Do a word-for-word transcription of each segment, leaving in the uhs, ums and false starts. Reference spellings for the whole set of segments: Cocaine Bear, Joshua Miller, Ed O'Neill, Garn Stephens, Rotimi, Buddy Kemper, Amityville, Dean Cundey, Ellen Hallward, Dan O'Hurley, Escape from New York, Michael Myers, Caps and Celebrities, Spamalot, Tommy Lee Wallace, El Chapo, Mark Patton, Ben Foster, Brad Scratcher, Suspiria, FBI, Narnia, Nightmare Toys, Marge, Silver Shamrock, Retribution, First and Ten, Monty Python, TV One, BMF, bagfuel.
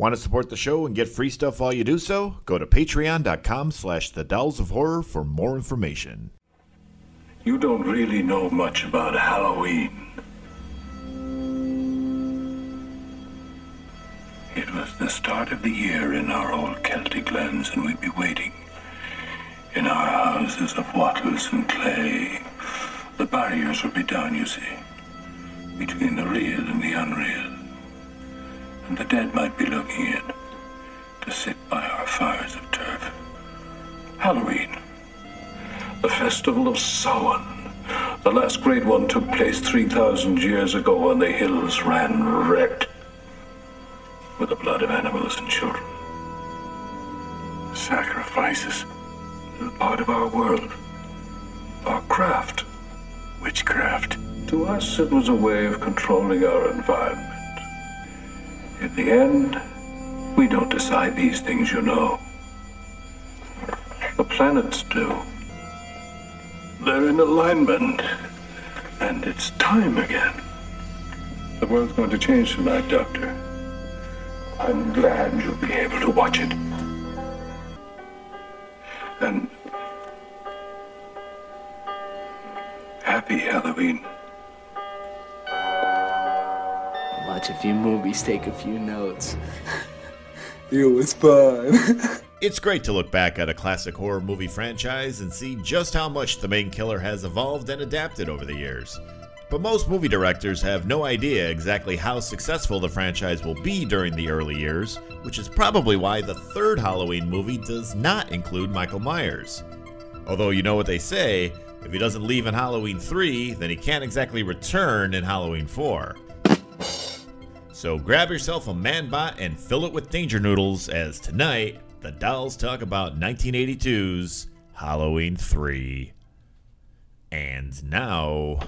Want to support the show and get free stuff while you do so? Go to patreon.com slash the Dolls of Horror for more information. You don't really know much about Halloween. It was the start of the year in our old Celtic lands, and we'd be waiting in our houses of wattles and clay. The barriers would be down, you see, between the real and the unreal. And the dead might be looking in to sit by our fires of turf. Halloween, the festival of Samhain. The last great one took place three thousand years ago, and the hills ran wrecked with the blood of animals and children. Sacrifices, a part of our world, our craft. Witchcraft. To us, it was a way of controlling our environment. In the end, we don't decide these things, you know. The planets do. They're in alignment, and it's time again. The world's going to change tonight, Doctor. I'm glad you'll be able to watch it. And happy Halloween. Watch a few movies, take a few notes. It was fun. It's great to look back at a classic horror movie franchise and see just how much the main killer has evolved and adapted over the years. But most movie directors have no idea exactly how successful the franchise will be during the early years, which is probably why the third Halloween movie does not include Michael Myers. Although you know what they say, if he doesn't leave in Halloween three, then he can't exactly return in Halloween four. So grab yourself a man-bot and fill it with danger noodles, as tonight, the dolls talk about nineteen eighty-two's Halloween three. And now,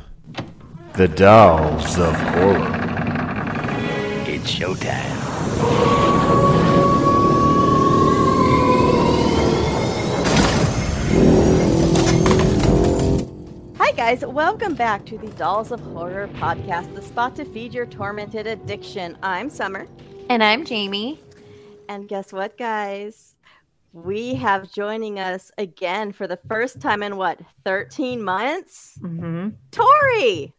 the Dolls of Horror. It's showtime. Hi guys, welcome back to the Dolls of Horror podcast, the spot to feed your tormented addiction. I'm Summer. And I'm Jamie. And guess what, guys? We have joining us again for the first time in, what, thirteen months? Mm-hmm. Tori!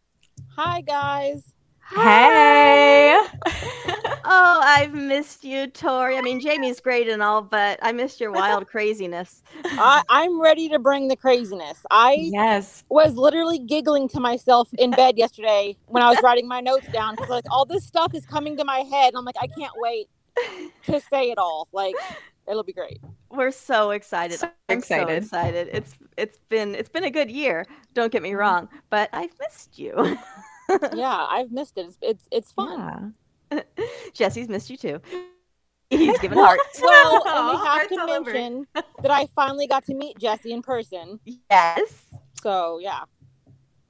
Hi, guys. Hey. Oh, I've missed you, Tori. I mean, Jamie's great and all, but I missed your wild craziness. I, I'm ready to bring the craziness. I yes. was literally giggling to myself in bed yesterday when I was writing my notes down, because like all this stuff is coming to my head. And I'm like, I can't wait to say it all. Like, it'll be great. We're so excited. So I'm excited. so excited. It's it's been it's been a good year. Don't get me wrong, but I've missed you. Yeah, I've missed it. It's it's, it's fun. Yeah. Jesse's missed you too. He's given hearts. Well, and we have to mention over. that I finally got to meet Jesse in person. Yes. So yeah.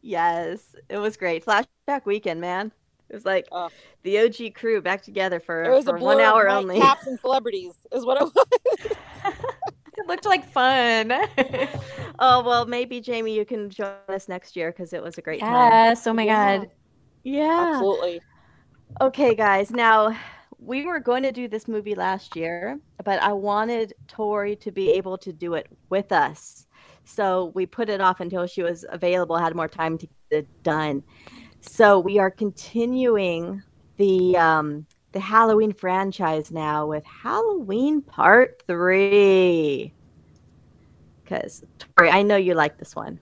Yes, it was great. Flashback weekend, man. It was like oh. the O G crew back together for, for one hour only. Caps and Celebrities is what it was. It looked like fun. Oh, well, maybe, Jamie, you can join us next year because it was a great yes. time. Yes. Oh, my yeah. God. Yeah. Absolutely. Okay, guys. Now, we were going to do this movie last year, but I wanted Tori to be able to do it with us. So we put it off until she was available, had more time to get it done. So we are continuing the um, the Halloween franchise now with Halloween Part Three. Because Tori, I know you like this one.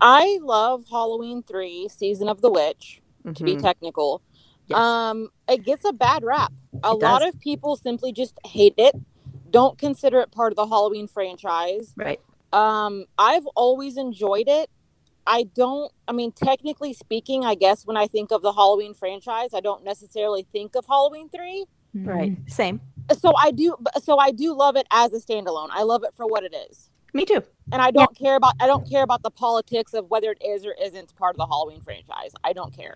I love Halloween Three: Season of the Witch. Mm-hmm. To be technical, yes. um, it gets a bad rap. A it lot does. of people simply just hate it. Don't consider it part of the Halloween franchise. Right. Um, I've always enjoyed it. I don't, I mean, technically speaking, I guess when I think of the Halloween franchise, I don't necessarily think of Halloween three. Right. Same. So I do, so I do love it as a standalone. I love it for what it is. Me too. And I don't yeah. care about, I don't care about the politics of whether it is or isn't part of the Halloween franchise. I don't care.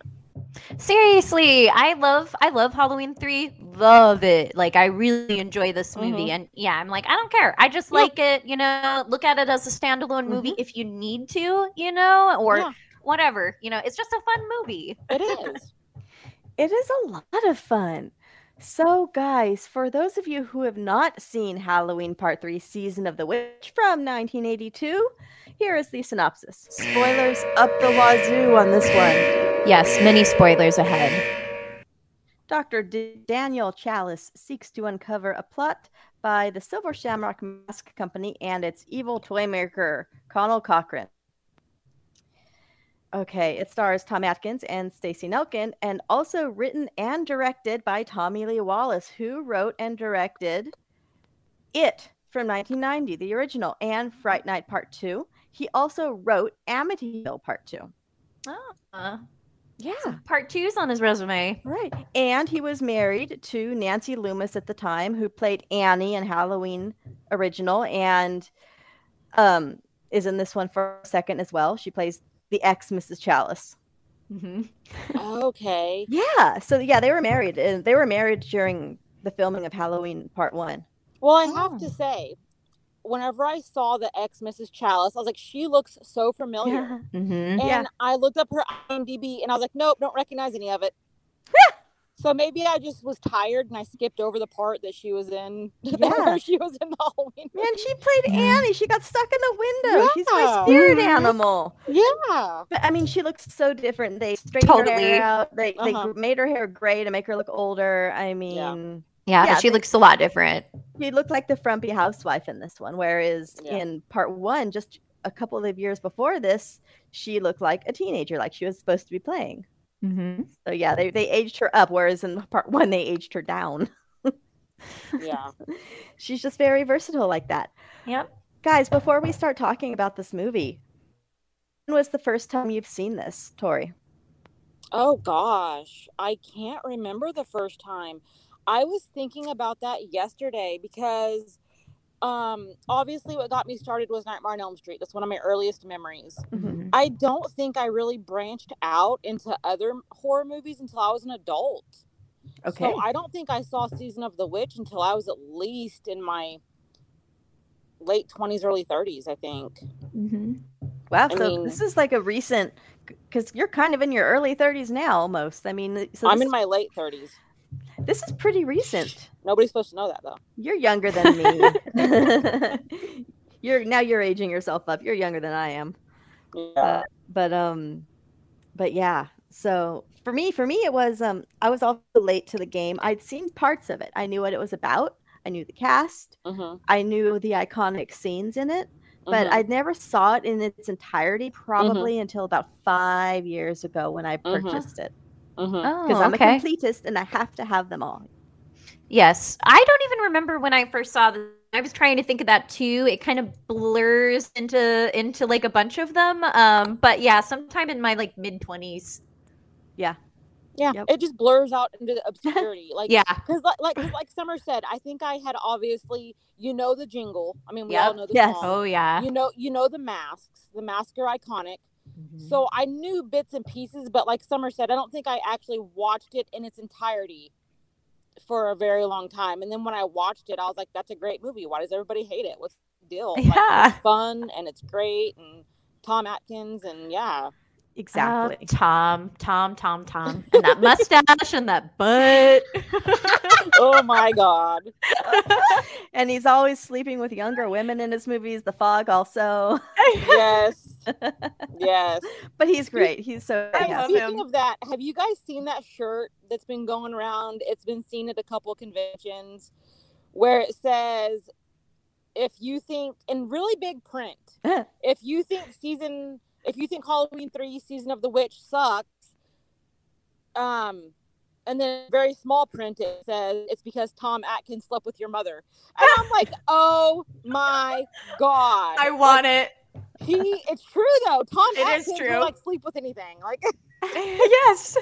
Seriously, I love, I love Halloween three. Love it. Like, I really enjoy this movie. Mm-hmm. And yeah, I'm like, I don't care. I just like yeah. it, you know, look at it as a standalone mm-hmm. movie if you need to, you know, or yeah. whatever, you know, it's just a fun movie. It is. It is a lot of fun. So, guys, for those of you who have not seen Halloween Part three Season of the Witch from nineteen eighty-two, here is the synopsis. Spoilers up the wazoo on this one. Yes, many spoilers ahead. Doctor D- Daniel Chalice seeks to uncover a plot by the Silver Shamrock Mask Company and its evil toy maker, Conal Cochran. Okay, it stars Tom Atkins and Stacey Nelkin, and also written and directed by Tommy Lee Wallace, who wrote and directed It from nineteen ninety, the original, and Fright Night Part two. He also wrote Amityville Part two. Oh, uh, yeah. So part two's on his resume. Right. And he was married to Nancy Loomis at the time, who played Annie in Halloween original, and um, is in this one for a second as well. She plays the ex Missus Chalice. Mm-hmm. Okay. Yeah. So yeah, they were married, and they were married during the filming of Halloween Part One. Well, I have oh. to say, whenever I saw the ex Missus Chalice, I was like, she looks so familiar. Yeah. Mm-hmm. And yeah. I looked up her I M D B, and I was like, nope, don't recognize any of it. So maybe I just was tired and I skipped over the part that she was in. Yeah. Where she was in the Halloween movie. And she played Annie. She got stuck in the window. Yeah. She's my spirit animal. Yeah. But I mean, she looks so different. They straightened totally. her hair out. They uh-huh. they made her hair gray to make her look older. I mean. Yeah. Yeah, yeah, she they, looks a lot different. She looked like the frumpy housewife in this one, whereas yeah. in part one, just a couple of years before this, she looked like a teenager, like she was supposed to be playing. Mm-hmm. So yeah, they they aged her up, whereas in part one they aged her down. Yeah, she's just very versatile like that. Yep. Guys, before we start talking about this movie, when was the first time you've seen this, Tori? Oh gosh, I can't remember the first time. I was thinking about that yesterday because, um, obviously what got me started was Nightmare on Elm Street. That's one of my earliest memories. Mm-hmm. I don't think I really branched out into other horror movies until I was an adult. Okay. So I don't think I saw Season of the Witch until I was at least in my late twenties, early thirties, I think. Mm-hmm. Wow. I so mean, this is like a recent, because you're kind of in your early thirties now almost. I mean, so I'm in my late thirties. This is pretty recent. Nobody's supposed to know that, though. You're younger than me. You're now you're aging yourself up. You're younger than I am. Yeah. Uh, but um, but yeah. So for me, for me, it was um, I was also late to the game. I'd seen parts of it. I knew what it was about. I knew the cast. Uh-huh. I knew the iconic scenes in it. But uh-huh. I never saw it in its entirety. Probably uh-huh. until about five years ago when I purchased uh-huh. it. Because uh-huh. oh, I'm okay. a completist and I have to have them all. Yes, I don't even remember when I first saw this. I was trying to think of that too. It kind of blurs into into like a bunch of them. Um, but yeah, sometime in my like mid twenties. Yeah, yeah. Yep. It just blurs out into the obscurity. Like yeah, because like like, cause like Summer said, I think I had obviously you know the jingle. I mean, we yep. all know the yes. song. Oh yeah. You know you know the masks. The masks are iconic. Mm-hmm. So I knew bits and pieces, but like Summer said, I don't think I actually watched it in its entirety for a very long time. And then when I watched it, I was like, that's a great movie. Why does everybody hate it? What's the deal? Yeah. Like, it's fun and it's great. And Tom Atkins and yeah. Exactly. Uh, Tom, Tom, Tom, Tom. And that mustache and that butt. Oh, my God. And he's always sleeping with younger women in his movies. The Fog also. Yes. Yes. But he's great. He's so great. Hey, speaking him. of that, have you guys seen that shirt that's been going around? It's been seen at a couple conventions where it says, if you think, in really big print, if you think season... If you think Halloween three Season of the Witch sucks, um, and then very small print it says it's because Tom Atkins slept with your mother. And I'm like, oh my God. I want like, it. He it's true though. Tom it Atkins is true. Will, like sleep with anything. Like yes.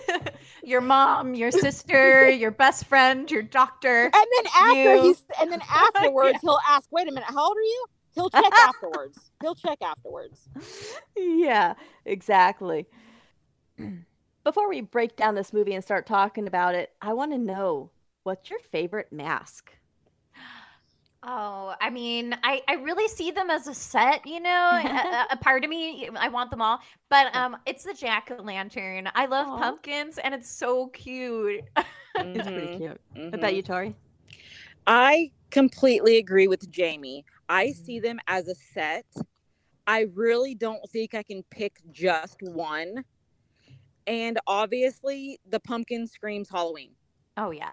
Your mom, your sister, your best friend, your doctor. And then after you. he's and then afterwards yeah. he'll ask, wait a minute, how old are you? He'll check afterwards. He'll check afterwards. Yeah, exactly. Before we break down this movie and start talking about it, I want to know, what's your favorite mask? Oh, I mean, I, I really see them as a set, you know, a, a part of me, I want them all, but um, it's the jack-o'-lantern. I love Aww. pumpkins, and it's so cute. Mm-hmm. It's pretty cute. Mm-hmm. What about you, Tori? I completely agree with Jamie. I mm-hmm. see them as a set. I really don't think I can pick just one. And obviously, the pumpkin screams Halloween. Oh, yeah.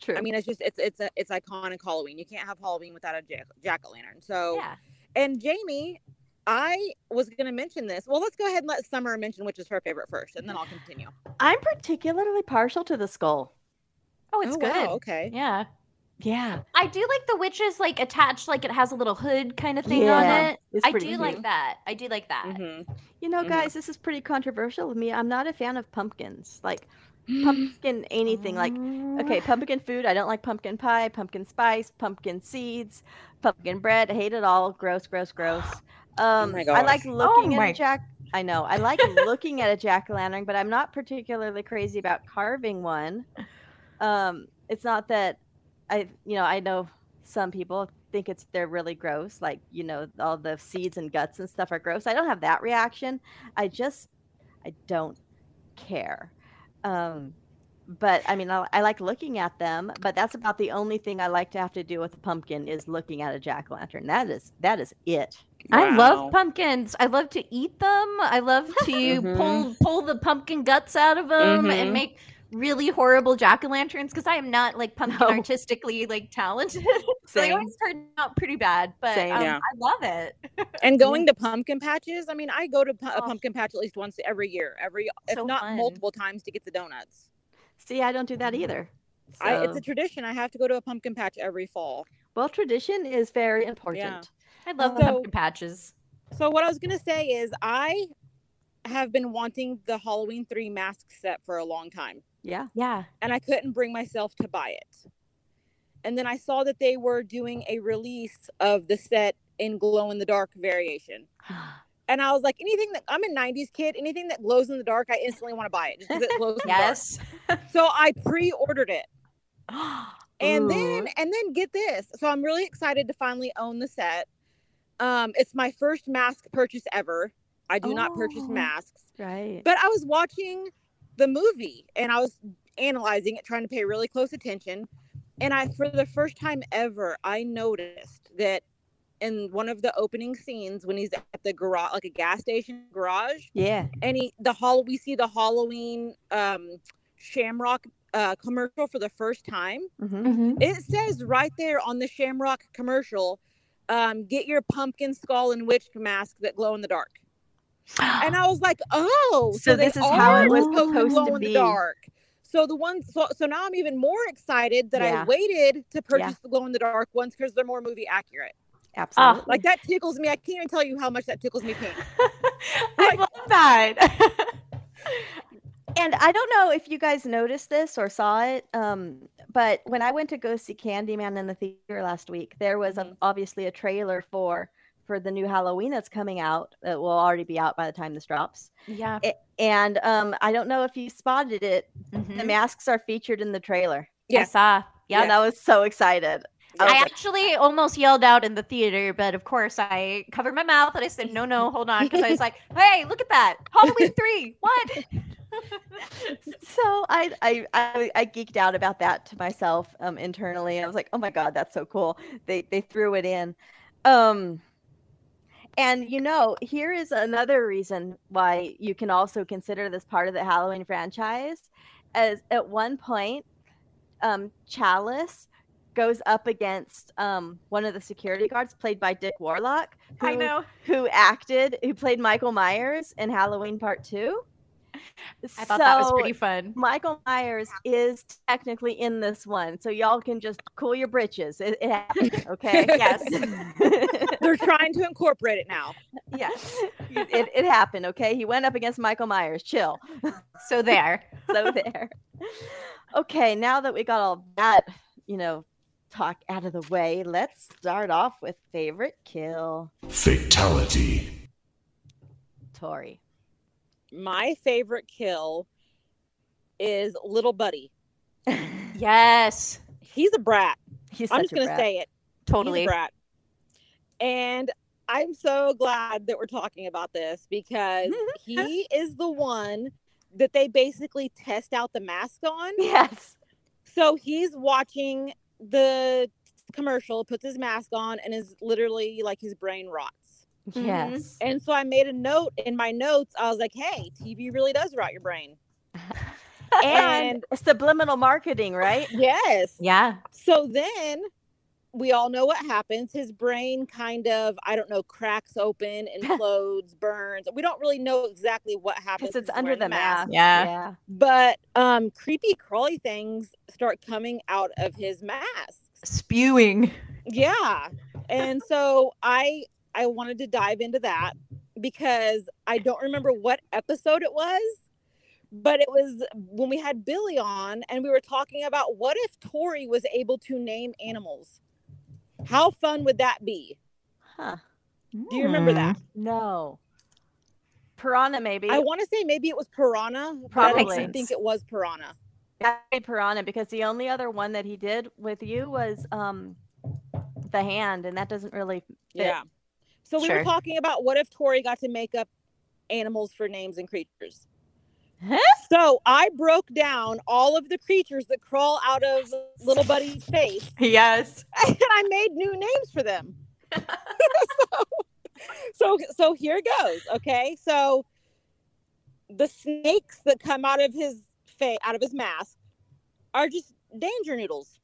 True. I mean, it's just it's it's a, it's iconic Halloween. You can't have Halloween without a jack jack o' lantern. So, yeah. And Jamie, I was going to mention this. Well, let's go ahead and let Summer mention which is her favorite first, and then I'll continue. I'm particularly partial to the skull. Oh, it's oh, good. Wow, okay. Yeah. Yeah. I do like the witch's like attached, like it has a little hood kind of thing yeah. on it. It's I do cute. like that. I do like that. Mm-hmm. You know, guys, mm-hmm. this is pretty controversial with me. I'm not a fan of pumpkins. Like. Pumpkin anything like okay pumpkin food. I don't like pumpkin pie, pumpkin spice, pumpkin seeds, pumpkin bread. I hate it all. Gross, gross, gross. Um, oh I like looking oh my... at a jack. I know I like looking at a jack o' lantern, but I'm not particularly crazy about carving one. Um, it's not that I, you know, I know some people think it's they're really gross. Like you know, all the seeds and guts and stuff are gross. I don't have that reaction. I just I don't care. Um, but I mean, I, I like looking at them, but that's about the only thing I like to have to do with a pumpkin is looking at a jack-o'-lantern. That is, that is it. Wow. I love pumpkins. I love to eat them. I love to mm-hmm. pull, pull the pumpkin guts out of them mm-hmm. and make really horrible jack-o'-lanterns. Cause I am not like pumpkin no. artistically like talented. So they always turn out pretty bad, but um, yeah. I love it. And going to pumpkin patches, I mean, I go to pu- a pumpkin patch at least once every year, every so if not fun. multiple times to get the donuts. See, I don't do that either. So. I, it's a tradition. I have to go to a pumpkin patch every fall. Well, tradition is very important. Yeah. I love so, pumpkin patches. So what I was going to say is I have been wanting the Halloween three mask set for a long time. Yeah. Yeah. And I couldn't bring myself to buy it. And then I saw that they were doing a release of the set in glow-in-the-dark variation. And I was like, anything that... I'm a nineties kid. Anything that glows in the dark, I instantly want to buy it just because it glows in yes. the dark. So I pre-ordered it. And Ooh. then and then get this. So I'm really excited to finally own the set. Um, it's my first mask purchase ever. I do oh, not purchase masks. Right. But I was watching the movie, and I was analyzing it, trying to pay really close attention. And I, for the first time ever, I noticed that in one of the opening scenes when he's at the garage, like a gas station garage. Yeah. And he, the hall, we see the Halloween um, Shamrock uh, commercial for the first time. Mm-hmm. Mm-hmm. It says right there on the Shamrock commercial, um, get your pumpkin skull and witch mask that glow in the dark. And I was like, oh, so, so this is how it was supposed to glow in the dark. So the ones, so, so now I'm even more excited that yeah. I waited to purchase yeah. the glow-in-the-dark ones because they're more movie accurate. Absolutely. Uh, like that tickles me. I can't even tell you how much that tickles me pink. I like, love that. And I don't know if you guys noticed this or saw it, um, but when I went to go see Candyman in the theater last week, there was a, obviously a trailer for for the new Halloween that's coming out. That will already be out by the time this drops. Yeah. It, And um, I don't know if you spotted it. Mm-hmm. The masks are featured in the trailer. Yeah. I saw. Yeah, and I was so excited. I, I like, actually almost yelled out in the theater, but of course I covered my mouth and I said, no, no, hold on. Because I was like, hey, look at that. Halloween three. What? So I, I I I geeked out about that to myself um, internally. I was like, oh, my God, that's so cool. They, they threw it in. Um And, you know, here is another reason why you can also consider this part of the Halloween franchise. As at one point, um, Chalice goes up against um, one of the security guards played by Dick Warlock. Who, I know. Who acted, who played Michael Myers in Halloween Part two. I thought so that was pretty fun. Michael Myers is technically in this one, so y'all can just cool your britches. It, it happened, okay? Yes. They're trying to incorporate it now. Yes. It, it happened, okay? He went up against Michael Myers. Chill. So there. So there. Okay, now that we got all that, you know, talk out of the way, let's start off with favorite kill. Fatality. Tori. My favorite kill is Little Buddy. Yes. He's a brat. He's I'm just going to say it. Totally. He's a brat. And I'm so glad that we're talking about this because he is the one that they basically test out the mask on. Yes. So he's watching the commercial, puts his mask on, and is literally like his brain rots. Yes. Mm-hmm. And so I made a note in my notes. I was like, hey, T V really does rot your brain. And subliminal marketing, right? Yes. Yeah. So then we all know what happens. His brain kind of, I don't know, cracks open, implodes, burns. We don't really know exactly what happens. Because it's under the mask. mask. Yeah. yeah. But um, creepy crawly things start coming out of his mask. Spewing. Yeah. And so I I wanted to dive into that because I don't remember what episode it was. But it was when we had Billy on and we were talking about what if Tori was able to name animals? How fun would that be? Huh. Do you remember that? No. Piranha, maybe. I want to say maybe it was Piranha. Probably. I think it was Piranha. Yeah, Piranha, because the only other one that he did with you was um, the hand, and that doesn't really fit. Yeah. So sure. we were talking about what if Tori got to make up animals for names and creatures. Huh? So I broke down all of the creatures that crawl out of little buddy's face. Yes. And I made new names for them. so, so so here goes. Okay. So the snakes that come out of his face, out of his mask, are just danger noodles.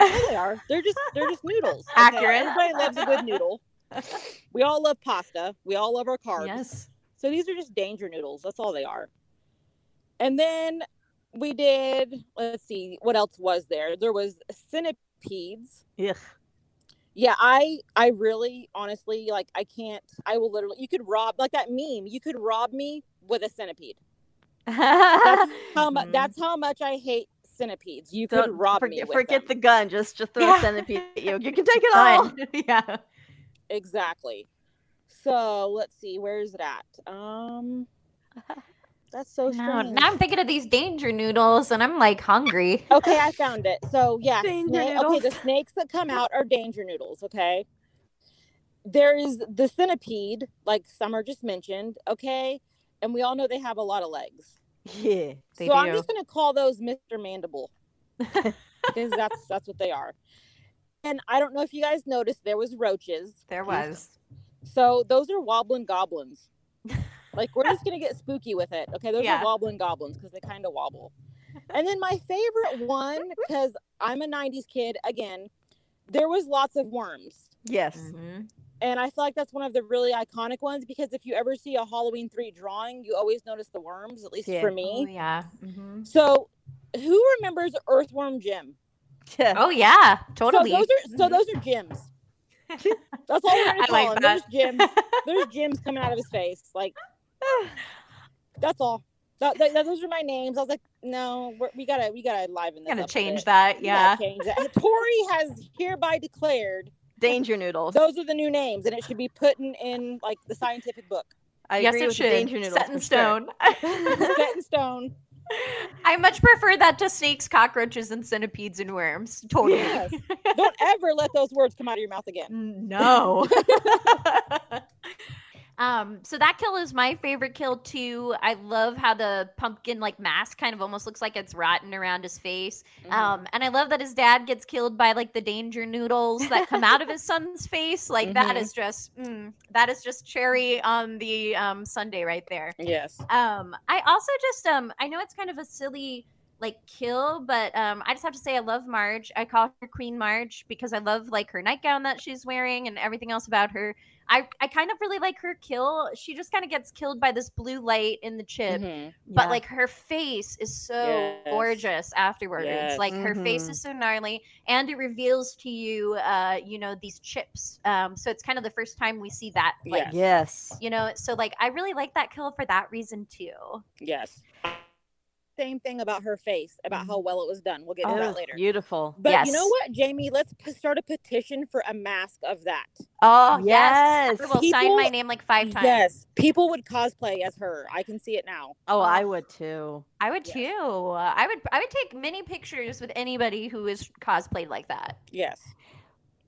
There they are. They're just they're just noodles. Okay? Accurate. Everybody loves a good noodle. We all love pasta. We all love our carbs. Yes. So these are just danger noodles. That's all they are. And then we did, let's see, what else was there? There was centipedes. Yeah. Yeah, I I really, honestly, like, I can't, I will literally, you could rob, like that meme, you could rob me with a centipede. that's, how mu- mm. that's how much I hate centipedes. You Don't could rob for- me with Forget them. the gun, just, just throw yeah. a centipede at you. You can take it all. Yeah. Exactly. So, let's see, where is it at? Um... That's so strange. Now I'm thinking of these danger noodles, and I'm like hungry. Okay, I found it. So yeah, sna- okay, the snakes that come out are danger noodles. Okay, there is the centipede, like Summer just mentioned. Okay, and we all know they have a lot of legs. Yeah, they so do. I'm just gonna call those Mister Mandible because that's that's what they are. And I don't know if you guys noticed, there was roaches. There was. So those are wobbling goblins. Like, we're just going to get spooky with it. Okay, those yeah. are wobbling goblins because they kind of wobble. And then my favorite one, because I'm a nineties kid, again, there was lots of worms. Yes. Mm-hmm. And I feel like that's one of the really iconic ones because if you ever see a Halloween three drawing, you always notice the worms, at least yeah. for me. Oh, yeah. Mm-hmm. So who remembers Earthworm Jim? Oh, yeah. Totally. So those are, so those are Jims. That's all we're going to call like them. There's Jims. There's Jims coming out of his face. Like... That's all. That, that, those are my names. I was like, no, we're, we gotta, we gotta liven this. Gonna up change that, yeah. Change that. Tori has hereby declared danger noodles. Those are the new names, and it should be put in, in like the scientific book. I yes, agree it with should. Danger noodles. Set in stone. Sure. Set in stone. I much prefer that to snakes, cockroaches, and centipedes and worms. Totally. Yes. Don't ever let those words come out of your mouth again. No. Um, so that kill is my favorite kill too. I love how the pumpkin like mask kind of almost looks like it's rotten around his face. Mm-hmm. Um, and I love that his dad gets killed by like the danger noodles that come out of his son's face. Like mm-hmm. that is just, mm, that is just cherry on the, um, sundae right there. Yes. Um, I also just, um, I know it's kind of a silly like kill, but, um, I just have to say I love Marge. I call her Queen Marge because I love like her nightgown that she's wearing and everything else about her. I, I kind of really like her kill. She just kind of gets killed by this blue light in the chip. Mm-hmm. But, yeah. like, her face is so yes. gorgeous afterwards. Yes. Like, mm-hmm. her face is so gnarly. And it reveals to you, uh, you know, these chips. Um, so it's kind of the first time we see that. Like, yes. You know, so, like, I really like that kill for that reason, too. Yes. Same thing about her face, about how well it was done. We'll get into oh, that later. Beautiful. But yes. you know what, Jamie? Let's p- start a petition for a mask of that. Oh, yes. People, will sign my name like five times. Yes. People would cosplay as her. I can see it now. Oh, I would too. I would yes. too. Uh, I would I would take many pictures with anybody who is cosplayed like that. Yes.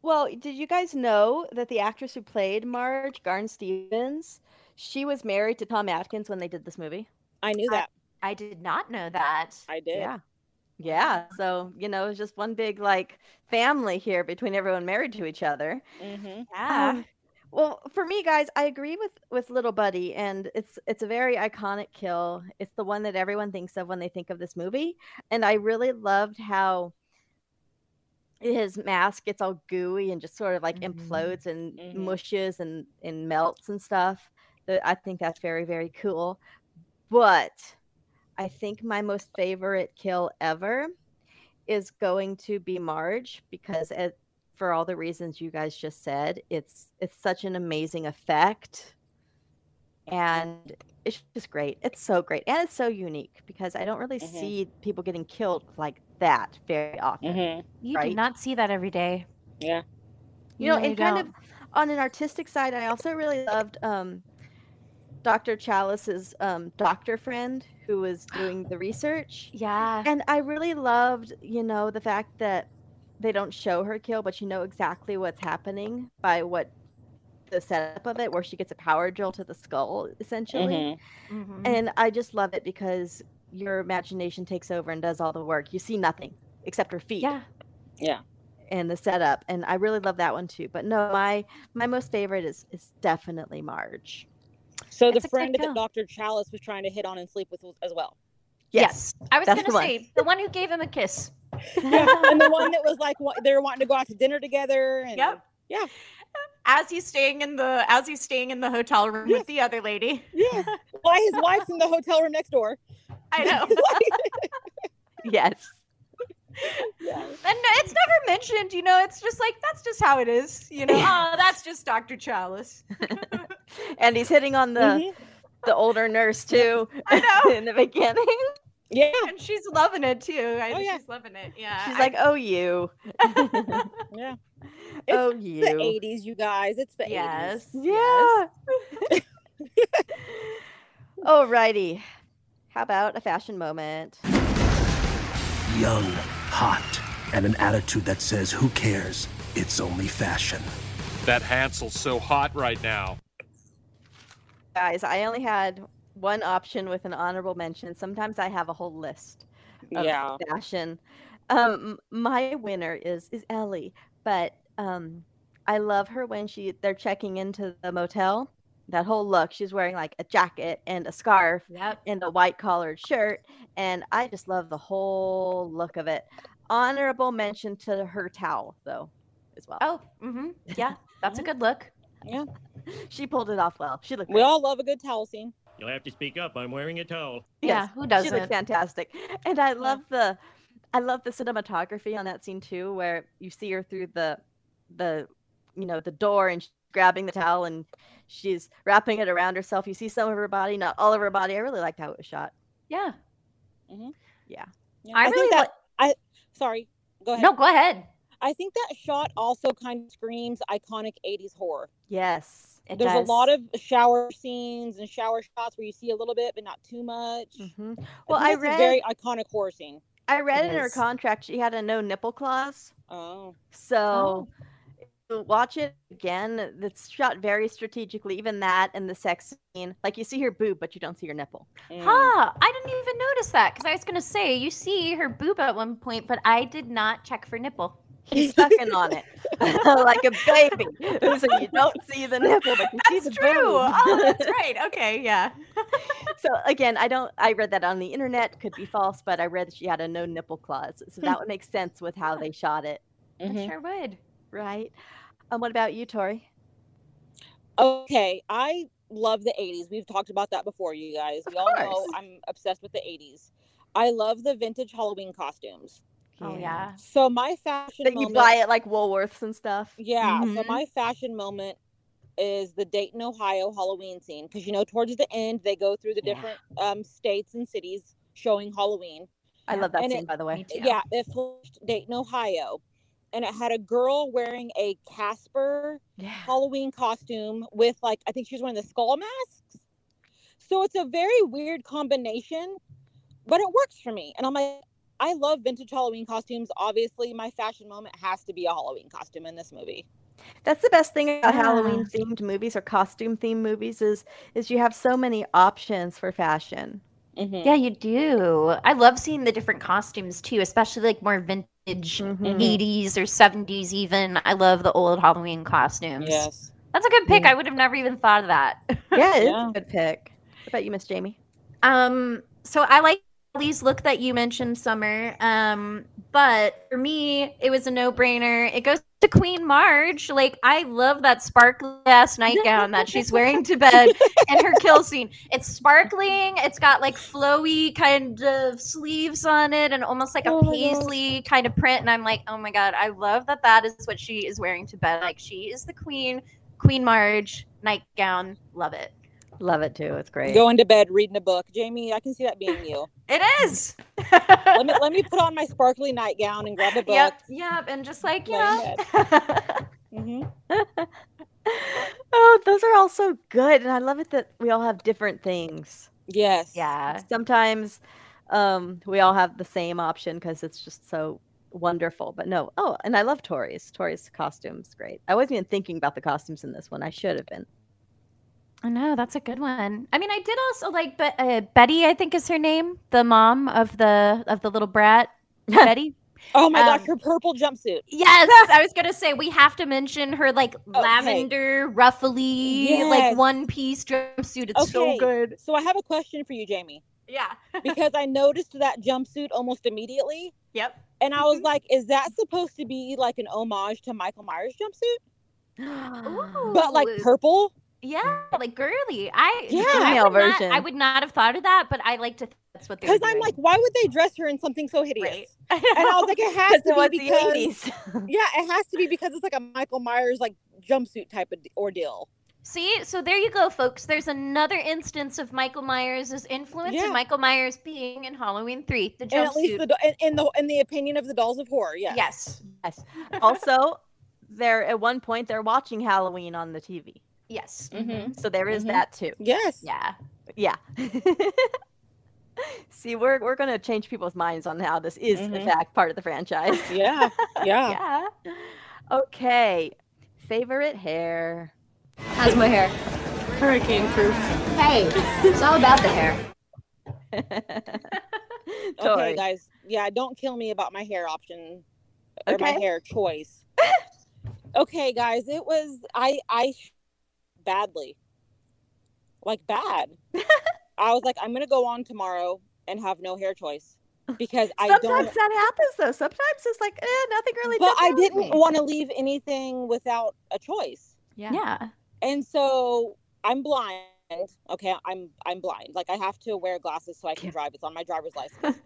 Well, did you guys know that the actress who played Marge, Garn Stephens, she was married to Tom Atkins when they did this movie? I knew that. I, I did not know that. I did. Yeah. Yeah. So, you know, it was just one big, like, family here between everyone married to each other. Mm-hmm. Yeah. Um, well, for me, guys, I agree with, with Little Buddy, and it's it's a very iconic kill. It's the one that everyone thinks of when they think of this movie. And I really loved how his mask gets all gooey and just sort of, like, mm-hmm. implodes and mm-hmm. mushes and, and melts and stuff. I think that's very, very cool. But I think my most favorite kill ever is going to be Marge, because it, for all the reasons you guys just said, it's it's such an amazing effect. And it's just great. It's so great. And it's so unique, because I don't really mm-hmm. see people getting killed like that very often. Mm-hmm. You right? do not see that every day. Yeah. You know, no, and you kind don't. of on an artistic side, I also really loved um, Doctor Chalice's um, doctor friend who was doing the research. Yeah. And I really loved, you know, the fact that they don't show her kill, but you know exactly what's happening by what the setup of it, where she gets a power drill to the skull, essentially. Mm-hmm. Mm-hmm. And I just love it because your imagination takes over and does all the work. You see nothing except her feet. Yeah. Yeah. And the setup. And I really love that one, too. But no, my, my most favorite is, is definitely Marge. So it's the friend that Doctor Chalice was trying to hit on and sleep with as well. Yes. yes. I was going to say, one. the one who gave him a kiss. Yeah. And the one that was like, they were wanting to go out to dinner together. And, yep. Yeah. As he's staying in the, as he's staying in the hotel room yes. with the other lady. Yeah. Why his wife's in the hotel room next door. I know. yes. Yeah. And it's never mentioned, you know, it's just like, that's just how it is, you know, yeah. oh, that's just Doctor Chalice. And he's hitting on the mm-hmm. the older nurse, too, I know. in the beginning. Yeah. And she's loving it, too. I, oh, yeah. She's loving it, yeah. She's I, like, oh, you. yeah. It's oh, you. the eighties, you guys. It's the yes. eighties. Yeah. Yes. All righty. How about a fashion moment? Young, hot, and an attitude that says, who cares? It's only fashion. That Hansel's so hot right now. Guys, I only had one option with an honorable mention. Sometimes I have a whole list of yeah. fashion. Um, my winner is is Ellie, but um, I love her when she they're checking into the motel. That whole look, she's wearing like a jacket and a scarf yep. and a white collared shirt. And I just love the whole look of it. Honorable mention to her towel, though, as well. Oh, mm-hmm. yeah, that's a good look. Yeah. She pulled it off well. She looked. We great. all love a good towel scene. You'll have to speak up. I'm wearing a towel. Yeah, yes, who doesn't? She looked fantastic. And I love yeah. the, I love the cinematography on that scene, too, where you see her through the, the, you know, the door, and she's grabbing the towel and she's wrapping it around herself. You see some of her body, not all of her body. I really liked how it was shot. Yeah. Mm-hmm. Yeah. yeah. I, I really think that. Li- I sorry. Go ahead. No, go ahead. I think that shot also kind of screams iconic eighties horror. Yes, it There's does. a lot of shower scenes and shower shots where you see a little bit, but not too much. Mm-hmm. Well, I, I read a very iconic horror scene. I read in her contract she had a no nipple clause. Oh, so oh. watch it again. It's shot very strategically. Even that and the sex scene, like you see her boob, but you don't see her nipple. Mm. Huh? I didn't even notice that, because I was gonna say you see her boob at one point, but I did not check for nipple. He's sucking on it like a baby. So you don't see the nipple, but you that's see the true. Boob. Oh, that's right. Okay, yeah. So again, I don't. I read that on the internet. Could be false, but I read that she had a no nipple clause, so that would make sense with how they shot it. Mm-hmm. It sure would. Right. Um. What about you, Tori? Okay, I love the eighties. We've talked about that before, you guys. Of we all course. know I'm obsessed with the eighties. I love the vintage Halloween costumes. Oh, yeah. So my fashion that you moment, buy at like Woolworths and stuff. Yeah. Mm-hmm. So my fashion moment is the Dayton, Ohio Halloween scene. Because, you know, towards the end, they go through the yeah. different um, states and cities showing Halloween. I love that and scene, it, by the way. Yeah. It flashed Dayton, Ohio. And it had a girl wearing a Casper yeah. Halloween costume with, like, I think she was wearing the skull masks. So it's a very weird combination, but it works for me. And I'm like, I love vintage Halloween costumes. Obviously, my fashion moment has to be a Halloween costume in this movie. That's the best thing about yeah. Halloween-themed movies or costume-themed movies is is you have so many options for fashion. Mm-hmm. Yeah, you do. I love seeing the different costumes, too, especially like more vintage mm-hmm. eighties or seventies even. I love the old Halloween costumes. Yes. That's a good pick. Mm-hmm. I would have never even thought of that. Yeah, it's yeah. a good pick. What about you, Miss Jamie? Um, so I like Lee's look that you mentioned, Summer. Um, but for me, it was a no-brainer. It goes to Queen Marge. Like, I love that sparkly-ass nightgown that she's wearing to bed in her kill scene. It's sparkling. It's got, like, flowy kind of sleeves on it and almost like a oh paisley kind of print. And I'm like, oh, my God. I love that that is what she is wearing to bed. Like, she is the queen. Queen Marge nightgown. Love it. Love it, too. It's great. Going to bed, reading a book. Jamie, I can see that being you. It is. let me let me put on my sparkly nightgown and grab a book. Yep, yep. And just like, you know. mm-hmm. Oh, those are all so good. And I love it that we all have different things. Yes. Yeah. Sometimes um, we all have the same option because it's just so wonderful. But no. Oh, and I love Tori's. Tori's costume's great. I wasn't even thinking about the costumes in this one. I should have been. I know, that's a good one. I mean, I did also like, but uh, Betty, I think is her name, the mom of the of the little brat, Betty. Oh my um, gosh, her purple jumpsuit. Yes, I was gonna say we have to mention her like okay. lavender, ruffly, yes. like one piece jumpsuit. It's okay. so good. So I have a question for you, Jamie. Yeah, because I noticed that jumpsuit almost immediately. Yep. And I was mm-hmm. like, is that supposed to be like an homage to Michael Myers' jumpsuit? Ooh. But like purple. Yeah, like girly. I yeah, I would, version. Not, I would not have thought of that, but I like to think that's what they because I'm like, why would they dress her in something so hideous? Right. I and I was like, it has to be because yeah, it has to be because it's like a Michael Myers like jumpsuit type of ordeal. See, so there you go, folks. There's another instance of Michael Myers' influence yeah. and Michael Myers being in Halloween three, the jumpsuit. At least the in the in the opinion of the dolls of horror, yes. Yes. Yes. Also, they're at one point they're watching Halloween on the T V. Yes. Mm-hmm. So there is mm-hmm. that too. Yes. Yeah. Yeah. See, we're we're gonna change people's minds on how this is mm-hmm. in fact part of the franchise. Yeah. Yeah. Yeah. Okay. Favorite hair. How's my hair? Hurricane proof. Hey, it's all about the hair. Okay, guys. Yeah, don't kill me about my hair option or okay. my hair choice. Okay, guys. It was I I. badly like bad I was like, I'm gonna go on tomorrow and have no hair choice because I don't sometimes that happens though sometimes it's like eh, nothing really but I didn't want to leave anything without a choice yeah yeah and so I'm blind okay I'm I'm blind like I have to wear glasses so I can drive. It's on my driver's license.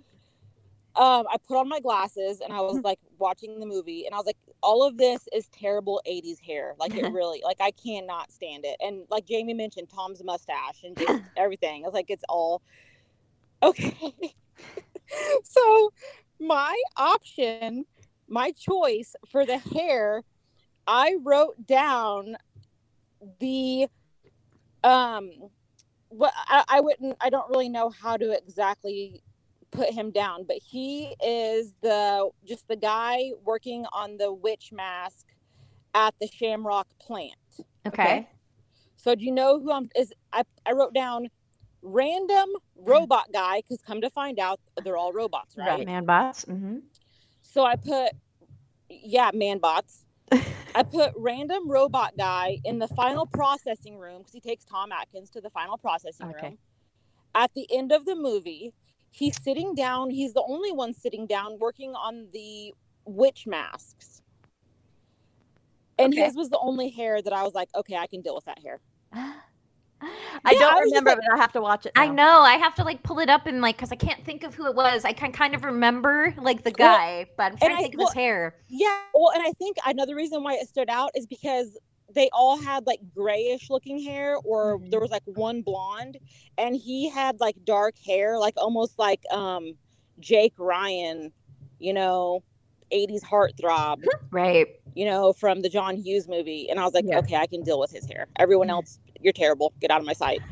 Um, I put on my glasses and I was like watching the movie and I was like, all of this is terrible eighties hair. Like it really, like I cannot stand it. And like Jamie mentioned, Tom's mustache and just everything. I was like, it's all okay. So my option, my choice for the hair, I wrote down the, um, what I, I wouldn't, I don't really know how to exactly put him down, but he is the just the guy working on the witch mask at the Shamrock plant. Okay. Okay? So do you know who I'm is I, I wrote down random robot guy because come to find out they're all robots, right? Right, man bots. Mm-hmm. So I put yeah, man bots. I put random robot guy in the final processing room because he takes Tom Atkins to the final processing okay. room. At the end of the movie, he's sitting down. He's the only one sitting down working on the witch masks. And okay. his was the only hair that I was like, okay, I can deal with that hair. I yeah, don't I remember, like, but I have to watch it now. I know. I have to like pull it up and like, because I can't think of who it was. I can kind of remember like the guy, well, but I'm trying to I, think well, of his hair. Yeah. Well, and I think another reason why it stood out is because they all had like grayish looking hair or there was like one blonde and he had like dark hair, like almost like um, Jake Ryan, you know, eighties heartthrob, right? You know, from the John Hughes movie. And I was like, yeah. okay, I can deal with his hair. Everyone else, you're terrible. Get out of my sight.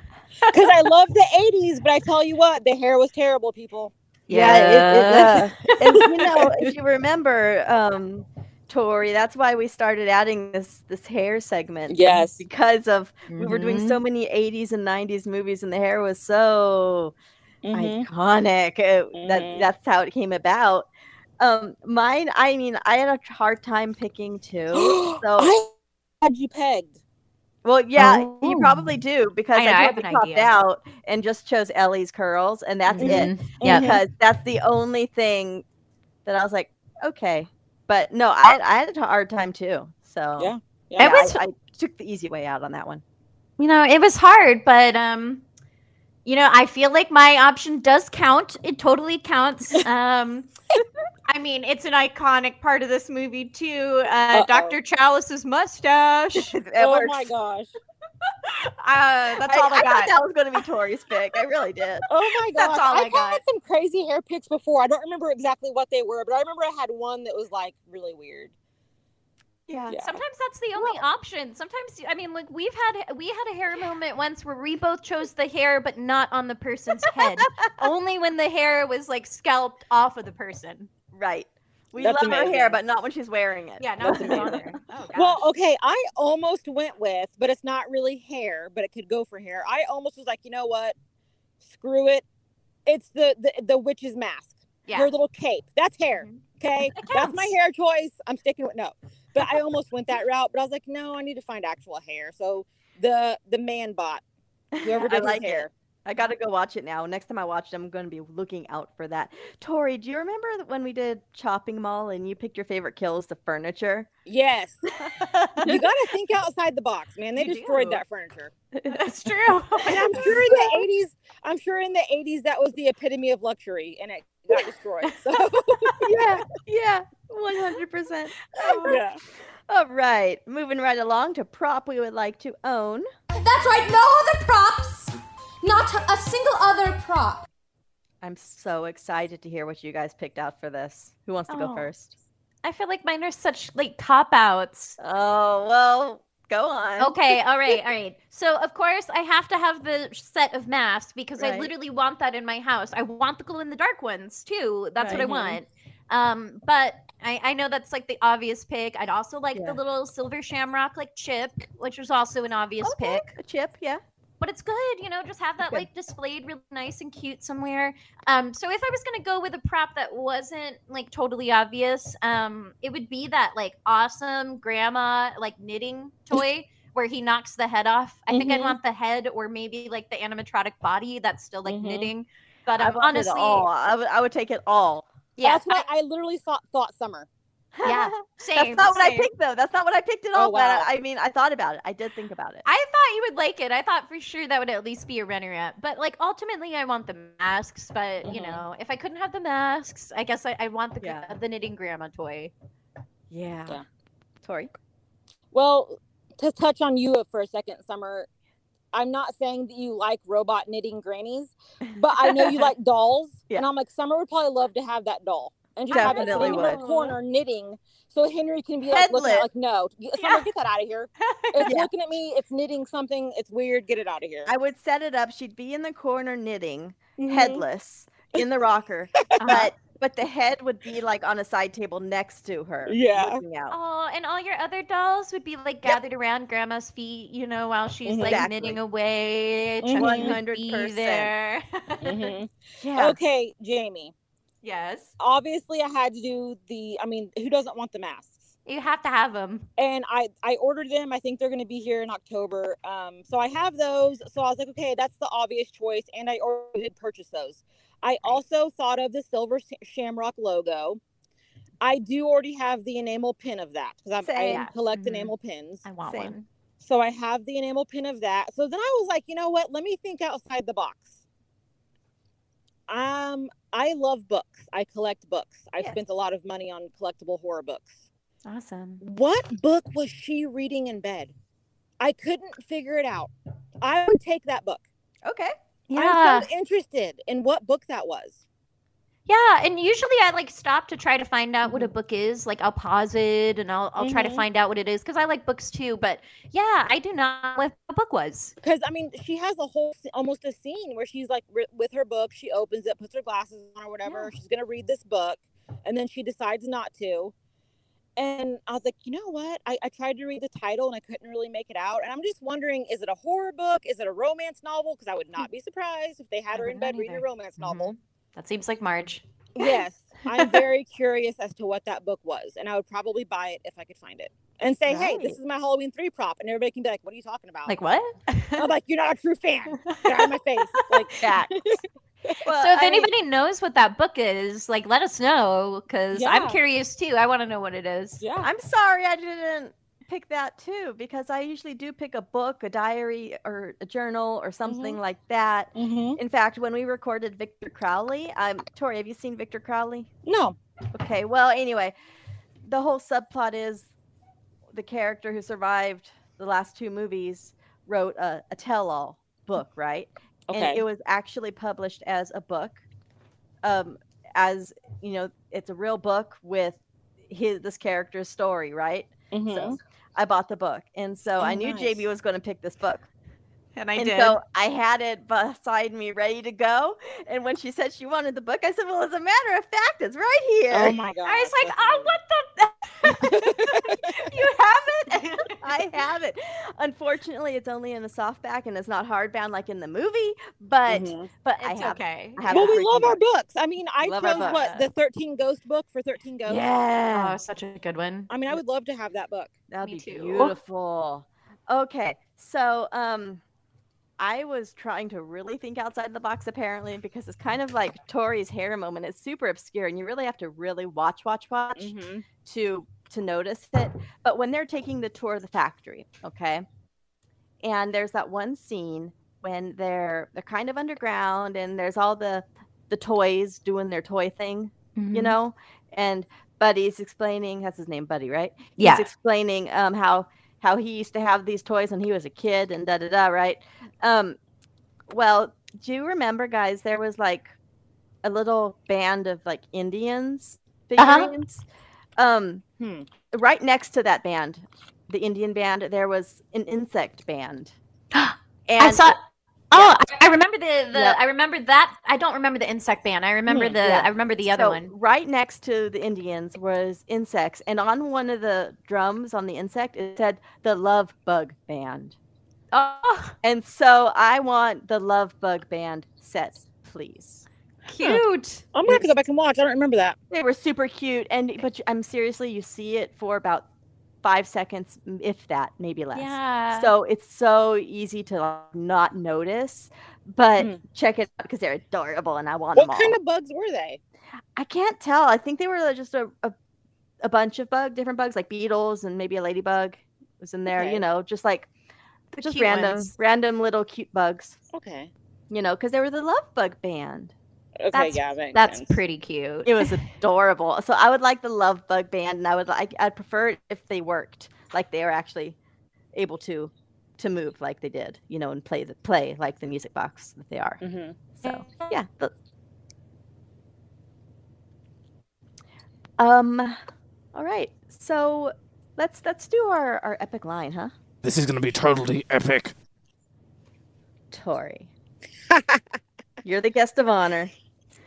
Cause I love the eighties, but I tell you what, the hair was terrible, people. Yeah. yeah it, it, and, you know, if you remember, um, Tori, that's why we started adding this this hair segment. Yes. Because of mm-hmm. we were doing so many eighties and nineties movies, and the hair was so mm-hmm. iconic. It, mm-hmm. that That's how it came about. Um, mine, I mean, I had a hard time picking too. So I had you pegged. Well, yeah, oh. you probably do, because I, know, I totally I popped idea. out and just chose Ellie's curls, and that's mm-hmm. it. Yeah, because mm-hmm. that's the only thing that I was like, okay. But no, I, I had a hard time too. So yeah, yeah. It was, I, I took the easy way out on that one. You know, it was hard, but um, you know, I feel like my option does count. It totally counts. Um, I mean, it's an iconic part of this movie too. Uh, Doctor Chalice's mustache. Oh works. my gosh! uh, that's all I, I got. I thought that was going to be Tori's pick. I really did. Oh my gosh! That's all I, I got. Had some crazy hair picks before. I don't remember exactly what they were, but I remember I had one that was like really weird. Yeah. yeah. Sometimes that's the only well, option. Sometimes, I mean, like we've had we had a hair moment once where we both chose the hair, but not on the person's head. Only when the hair was like scalped off of the person. Right. We That's love amazing. her hair, but not when she's wearing it. Yeah, not when she's on her. Oh, well, okay, I almost went with, but it's not really hair, but it could go for hair. I almost was like, you know what? Screw it. It's the the, the witch's mask. Yeah. Her little cape. That's hair. Okay? That's my hair choice. I'm sticking with no. But I almost went that route, but I was like, no, I need to find actual hair. So the the man bot. Whoever did I like hair. It. I got to go watch it now. Next time I watch it, I'm going to be looking out for that. Tori, do you remember when we did Chopping Mall and you picked your favorite kills, the furniture? Yes. You got to think outside the box, man. They you destroyed do. that furniture. That's true. And I'm sure in the eighties, I'm sure in the eighties that was the epitome of luxury, and it got destroyed. So yeah, yeah, one hundred percent. Oh, yeah. All right, moving right along to prop we would like to own. That's right. No other props. Not a single other prop. I'm so excited to hear what you guys picked out for this. Who wants to oh, go first? I feel like mine are such like cop-outs. Oh, well, go on. Okay, all right, all right. So, of course, I have to have the set of masks because right. I literally want that in my house. I want the glow-in-the-dark ones, too. That's right. what I want. Um, but I, I know that's like the obvious pick. I'd also like yeah. the little Silver Shamrock like chip, which was also an obvious okay. pick. A chip, yeah. But it's good, you know, just have that, like, displayed really nice and cute somewhere. Um, so if I was going to go with a prop that wasn't, like, totally obvious, um, it would be that, like, awesome grandma, like, knitting toy where he knocks the head off. I mm-hmm. think I'd want the head or maybe, like, the animatronic body that's still, like, mm-hmm. knitting. But um, I honestly. All. I, would, I would take it all. Yeah. That's why I, I literally thought, thought summer. Yeah, same. That's not same. what I picked, though. That's not what I picked at all. Oh, wow. But I, I mean, I thought about it. I did think about it. I thought you would like it. I thought for sure that would at least be a runner-up. But, like, ultimately, I want the masks. But, mm-hmm. you know, if I couldn't have the masks, I guess I, I want the yeah. the knitting grandma toy. Yeah. yeah. Tori? Well, to touch on you for a second, Summer, I'm not saying that you like robot knitting grannies, but I know you like dolls. Yeah. And I'm like, Summer would probably love to have that doll. And just have it sitting in the corner knitting, so Henry can be like, Headlet. looking at, like, no, someone yeah. get that out of here. It's yeah. looking at me. It's knitting something. It's weird. Get it out of here. I would set it up. She'd be in the corner knitting, mm-hmm. headless, in the rocker, uh-huh. but but the head would be like on a side table next to her. Yeah. Oh, and all your other dolls would be like gathered yep. around Grandma's feet, you know, while she's exactly. like knitting away. One hundred percent. Okay, Jamie. Yes. Obviously, I had to do the, I mean, who doesn't want the masks? You have to have them. And I, I ordered them. I think they're going to be here in October. Um, so I have those. So I was like, okay, that's the obvious choice. And I already did purchase those. I also thought of the Silver Shamrock logo. I do already have the enamel pin of that because I collect mm-hmm. enamel pins. I want Same. one. So I have the enamel pin of that. So then I was like, you know what? Let me think outside the box. Um, I love books. I collect books. I yes. spent a lot of money on collectible horror books. Awesome. What book was she reading in bed? I couldn't figure it out. I would take that book. Okay. Yeah. I'm so interested in what book that was. Yeah, and usually I like stop to try to find out what a book is. Like I'll pause it and I'll I'll mm-hmm. try to find out what it is because I like books too. But yeah, I do not know what a book was. Because I mean, she has a whole almost a scene where she's like re- with her book. She opens it, puts her glasses on or whatever. Yeah. She's gonna read this book, and then she decides not to. And I was like, you know what? I, I tried to read the title and I couldn't really make it out. And I'm just wondering, is it a horror book? Is it a romance novel? Because I would not be surprised if they had her in bed reading a romance mm-hmm. novel. That seems like Marge. Yes. I'm very curious as to what that book was. And I would probably buy it if I could find it. And say, right. hey, this is my Halloween three prop. And everybody can be like, what are you talking about? Like, what? I'm like, you're not a true fan. Get out of my face. Like, facts. Well, so if I anybody mean, knows what that book is, like, let us know. Because yeah. I'm curious, too. I want to know what it is. Yeah. I'm sorry I didn't pick that, too. Because I usually do pick a book, a diary, or a journal, or something mm-hmm. like that. Mm-hmm. In fact, when we recorded Victor Crowley, um, Tori, have you seen Victor Crowley? No. Okay. Well, anyway, the whole subplot is the character who survived the last two movies wrote a, a tell-all book, right? Okay. And it was actually published as a book, um, as you know, it's a real book with his this character's story, right? Mm-hmm. So I bought the book, and so oh, I knew nice. J B was going to pick this book, and I and did. So I had it beside me, ready to go. And when she said she wanted the book, I said, "Well, as a matter of fact, it's right here." Oh my god! I was like, "Oh, what the." You have it? I have it. Unfortunately, it's only in a softback and it's not hardbound like in the movie, but mm-hmm. but it's I have, okay. I have well, we love book. Our books. I mean, I love chose what the thirteen Ghost book for thirteen Ghosts. Yeah, oh, such a good one. I mean, I would love to have that book. That'd Me be too. Beautiful. Okay, so um, I was trying to really think outside the box apparently because it's kind of like Tori's hair moment. It's super obscure and you really have to really watch, watch, watch mm-hmm. to to notice it. But when they're taking the tour of the factory, okay, and there's that one scene when they're they're kind of underground and there's all the the toys doing their toy thing, mm-hmm. you know, and Buddy's explaining, that's his name, Buddy, right? Yeah. He's explaining um, how how he used to have these toys when he was a kid and da-da-da, right? Um, well, do you remember, guys, there was like a little band of like Indians, figurines, uh-huh. um, hmm. right next to that band, the Indian band, there was an insect band. And I saw, oh, yeah. I remember the, the yep. I remember that, I don't remember the insect band, I remember hmm. the, yeah. I remember the other so, one. Right next to the Indians was insects, and on one of the drums on the insect, it said the Love Bug Band. Oh, and so I want the Love Bug Band set, please. Cute. I'm gonna have to go back and watch. I don't remember that. They were super cute, and but I'm um, seriously, you see it for about five seconds, if that, maybe less. Yeah. So it's so easy to not notice, but mm. check it out because they're adorable, and I want what them all. What kind of bugs were they? I can't tell. I think they were just a a, a bunch of bugs, different bugs, like beetles and maybe a ladybug was in there. Okay. You know, just like. The just random, ones. random little cute bugs. Okay. You know, because they were the Love Bug Band. Okay, that's, yeah, that that's sense. Pretty cute. It was adorable. So I would like the Love Bug Band, and I would like I'd prefer it if they worked, like they were actually able to, to move like they did, you know, and play the play like the music box that they are. Mm-hmm. So yeah. The, um. All right. So let's let's do our, our epic line, huh? This is going to be totally epic. Tori. You're the guest of honor.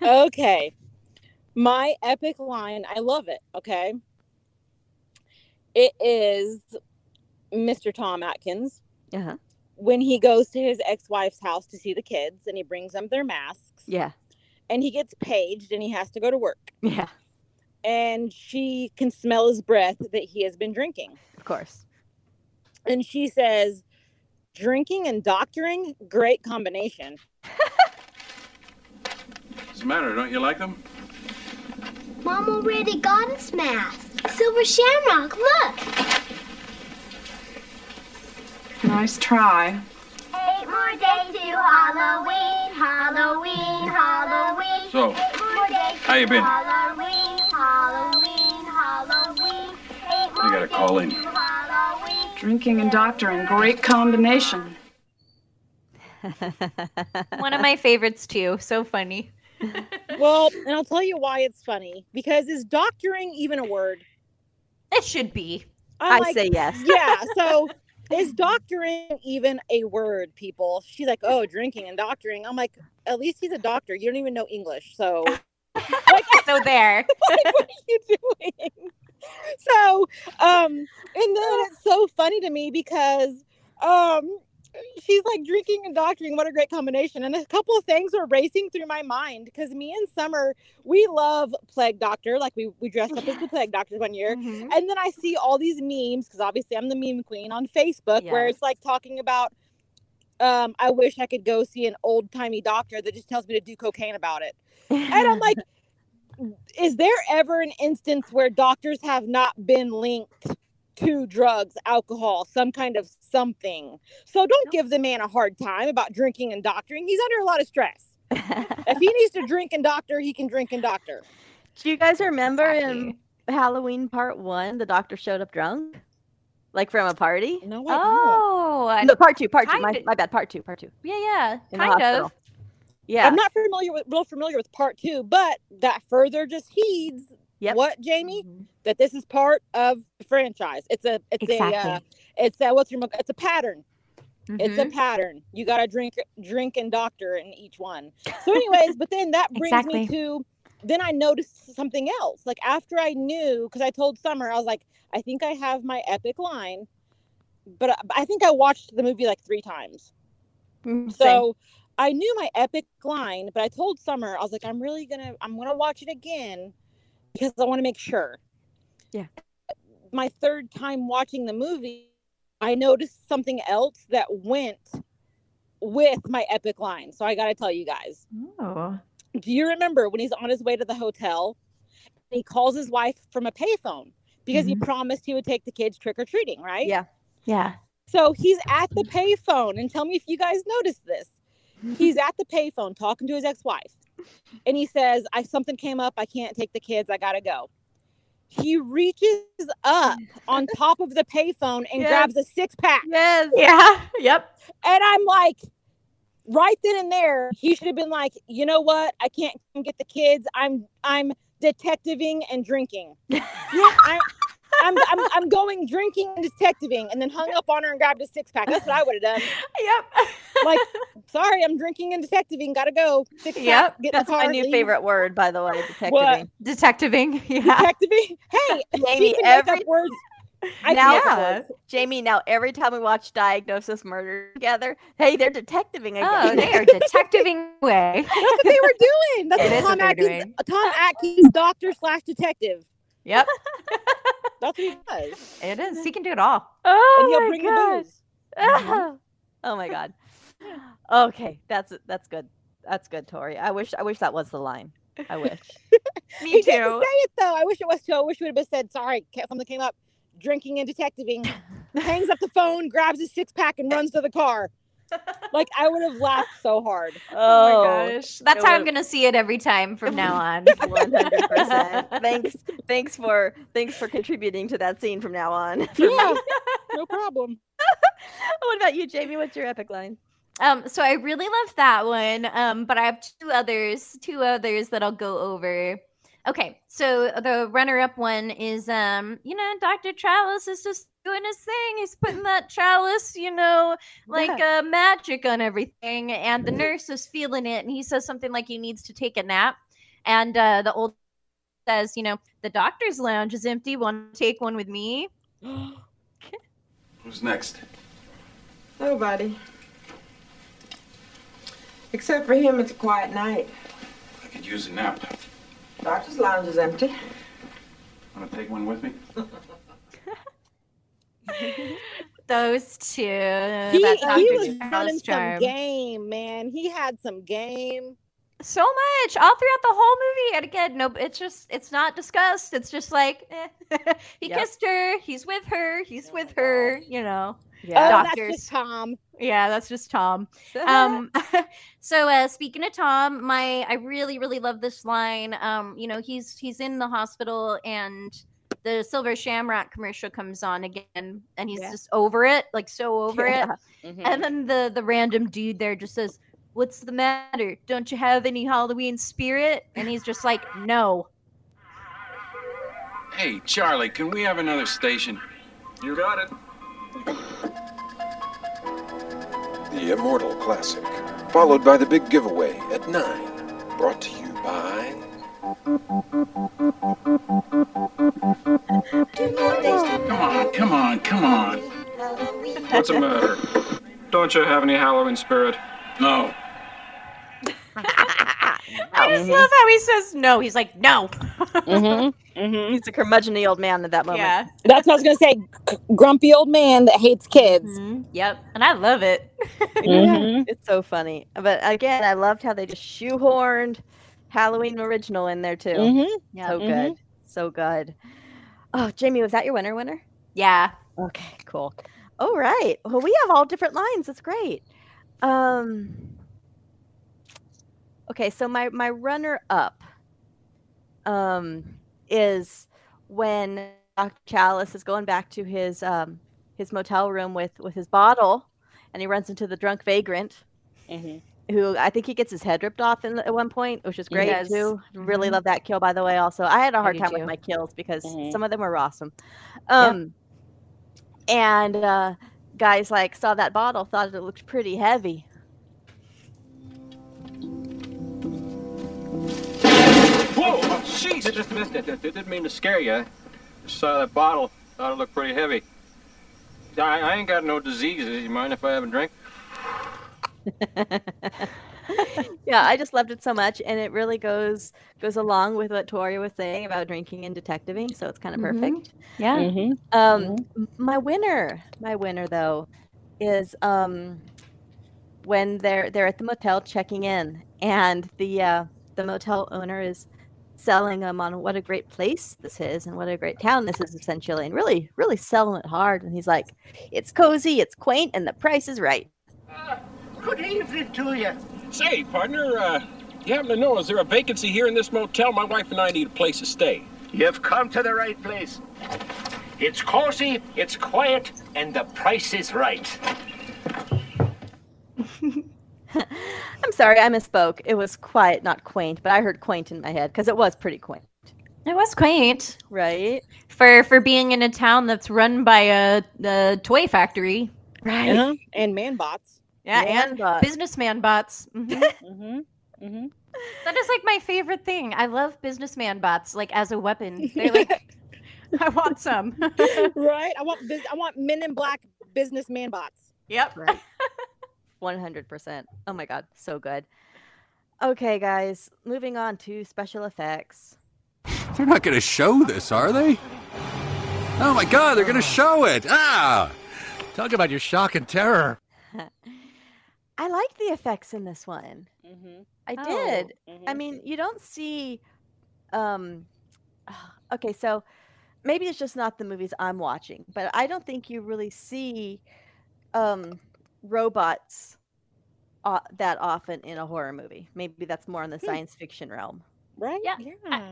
Okay. My epic line, I love it, okay? It is Mister Tom Atkins. Uh-huh. When he goes to his ex-wife's house to see the kids, and he brings them their masks. Yeah. And he gets paged, and he has to go to work. Yeah. And she can smell his breath that he has been drinking. Of course. And she says, drinking and doctoring, great combination. What's the matter? Don't you like them? Mom already got his mask. Silver Shamrock, look. Nice try. Eight more days to Halloween, Halloween, Halloween. So, eight more days how you been? Halloween, Halloween, Halloween. Eight more you gotta call in. Drinking and doctoring, great combination. One of my favorites, too. So funny. Well, and I'll tell you why it's funny. Because is doctoring even a word? It should be. I'm I like, say yes. Yeah. So is doctoring even a word, people? She's like, oh, drinking and doctoring. I'm like, at least he's a doctor. You don't even know English. So, like, so there. Like, what are you doing? So, um, and then it's so funny to me because um, she's like drinking and doctoring. What a great combination. And a couple of things were racing through my mind because me and Summer, we love Plague Doctor. Like we, we dressed up yeah. as the Plague Doctors one year. Mm-hmm. And then I see all these memes because obviously I'm the meme queen on Facebook yes. where it's like talking about, um, I wish I could go see an old timey doctor that just tells me to do cocaine about it. And I'm like, is there ever an instance where doctors have not been linked to drugs, alcohol, some kind of something? So don't give the man a hard time about drinking and doctoring. He's under a lot of stress. If he needs to drink and doctor, he can drink and doctor. Do you guys remember exactly. in Halloween part one, the doctor showed up drunk? Like from a party? No, I oh, I no, part two, part two. My, my bad, part two, part two. Yeah, yeah, in kind of. Yeah, I'm not familiar with real familiar with part two, but that further just heeds yep. what Jamie mm-hmm. that this is part of the franchise. It's a it's exactly. a uh, it's a what's your it's a pattern. Mm-hmm. It's a pattern. You got to drink drink and doctor in each one. So, anyways, but then that brings exactly. me to then I noticed something else. Like after I knew, because I told Summer, I was like, I think I have my epic line, but I, I think I watched the movie like three times. Mm-hmm. So. I knew my epic line, but I told Summer, I was like, I'm really going to, I'm going to watch it again because I want to make sure. Yeah. My third time watching the movie, I noticed something else that went with my epic line. So I got to tell you guys. Oh. Do you remember when he's on his way to the hotel and he calls his wife from a payphone because mm-hmm. he promised he would take the kids trick-or-treating, right? Yeah. Yeah. So he's at the payphone, and tell me if you guys noticed this. He's at the payphone talking to his ex-wife, and he says, I something came up. I can't take the kids. I got to go. He reaches up on top of the payphone and yes. grabs a six pack. Yes. Yeah. Yep. And I'm like, right then and there, he should have been like, you know what? I can't get the kids. I'm, I'm detectiving and drinking. Yeah. I'm, I'm, I'm, I'm going drinking and detectiving, and then hung up on her and grabbed a six pack. That's what I would have done. Yep. Like, sorry, I'm drinking and detectiving. Gotta go. Six pack. Yep. Get That's the car, my new leave. Favorite word, by the way. Detectiving. What? Detectiving. Yeah. Detectiving. Hey, Jamie, every make up words. I now, yeah. Jamie. Now, every time we watch Diagnosis Murder together, hey, they're detectiving again. Oh, they are detectiving away. That's what they were doing. That's what Tom, what Atkins, doing. Tom Atkins, doctor slash detective. Yep. That's what he does. It is. He can do it all. Oh, and he'll bring the booze. Mm-hmm. Oh my god. Okay, that's that's good. That's good, Tori. I wish I wish that was the line. I wish. Me he too. Didn't say it though. I wish it was too. I wish we would have said, sorry, something came up, drinking and detectiving, hangs up the phone, grabs his six pack, and runs to the car. Like I would have laughed so hard. Oh, oh my gosh. That's it how would... I'm gonna see it every time from now on. one hundred percent. Thanks. Thanks for thanks for contributing to that scene from now on. Yeah, no problem. What about you, Jamie? What's your epic line? Um, so I really love that one. Um, but I have two others, two others that I'll go over. Okay, so the runner-up one is, um, you know, Doctor Chalice is just doing his thing. He's putting that chalice, you know, like yeah. uh, magic on everything. And the nurse is feeling it, and he says something like he needs to take a nap. And uh, the old says, you know, the doctor's lounge is empty. Want to take one with me? Who's next? Nobody. Except for him, it's a quiet night. I could use a nap. Doctor's lounge is empty. Want to take one with me? Those two. He, he was running some game, man. He had some game. So much all throughout the whole movie. And again, no, it's just it's not discussed. It's just like eh. He yep. kissed her. He's with her. He's oh with her. Gosh. You know. Yeah, oh, doctors. That's just Tom. Yeah, that's just Tom. um, so uh, speaking of Tom, my I really really love this line. Um, you know, he's he's in the hospital and the Silver Shamrock commercial comes on again, and he's yeah. just over it, like so over yeah. it. Mm-hmm. And then the the random dude there just says, what's the matter? Don't you have any Halloween spirit? And he's just like, no. Hey, Charlie, can we have another station? You got it. The Immortal Classic, followed by the big giveaway at nine. Brought to you by... Come on, come on, come on. What's the matter? Don't you have any Halloween spirit? No. I just love how he says no. He's like, no. Mm-hmm. Mm-hmm. He's a curmudgeonly old man at that moment. Yeah. That's what I was going to say. Grumpy old man that hates kids. Mm-hmm. Yep. And I love it. Mm-hmm. It's so funny. But again, I loved how they just shoehorned Halloween original in there too. Mm-hmm. Yep. So mm-hmm. good. So good. Oh, Jamie, was that your winner winner? Yeah. Okay, cool. All right. Well, we have all different lines. That's great. Um, okay, so my, my runner-up um, is when Doctor Chalice is going back to his um, his motel room with, with his bottle, and he runs into the drunk vagrant, mm-hmm. who I think he gets his head ripped off in, at one point, which is great, yes. too. Really mm-hmm. love that kill, by the way, also. I had a hard time too. with my kills because mm-hmm. some of them were awesome. Um, yeah. And uh, guys like saw that bottle, thought it looked pretty heavy. Whoa! Jeez! I just missed it. I didn't mean to scare you. I saw that bottle, thought it looked pretty heavy. I, I ain't got no diseases. You mind if I have a drink? Yeah, I just loved it so much, and it really goes goes along with what Tori was saying about drinking and detectiving, so it's kind of mm-hmm. perfect. Yeah. Mm-hmm. Um, mm-hmm. My winner, my winner though, is um, when they're they're at the motel checking in, and the uh, the motel owner is selling them on what a great place this is and what a great town this is, essentially, and really really selling it hard. And he's like, "It's cozy, it's quaint, and the price is right." Uh, good evening to you. Say, partner, uh, you happen to know, is there a vacancy here in this motel? My wife and I need a place to stay. You've come to the right place. It's cozy, it's quiet, and the price is right. I'm sorry, I misspoke. It was quiet, not quaint, but I heard quaint in my head because it was pretty quaint. It was quaint. Right. For for being in a town that's run by a, a toy factory. Right. Uh-huh. And man bots. Yeah, man and bots. Businessman bots. Mm-hmm. Mm-hmm. Mm-hmm. That is like my favorite thing. I love businessman bots, like as a weapon. They're like, I want some. Right. I want I want men in black businessman bots. Yep. Right. one hundred percent. Oh my God. So good. Okay, guys. Moving on to special effects. They're not going to show this, are they? Oh my God. They're going to show it. Ah! Talk about your shock and terror. I liked the effects in this one. Mm-hmm. I oh. did. Mm-hmm. I mean, you don't see... Um, okay, so maybe it's just not the movies I'm watching, but I don't think you really see... Um, robots uh, that often in a horror movie. Maybe that's more in the hmm. science fiction realm. Right? Yeah. yeah.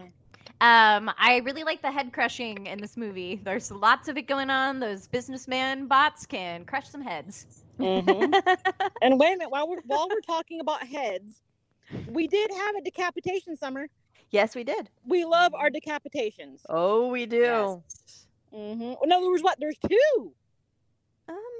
I, um, I really like the head crushing in this movie. There's lots of it going on. Those businessman bots can crush some heads. Mm-hmm. And wait a minute, while we're, while we're talking about heads, we did have a decapitation, Summer. Yes, we did. We love our decapitations. Oh, we do. Yes. Mm-hmm. No, there was what? There's two.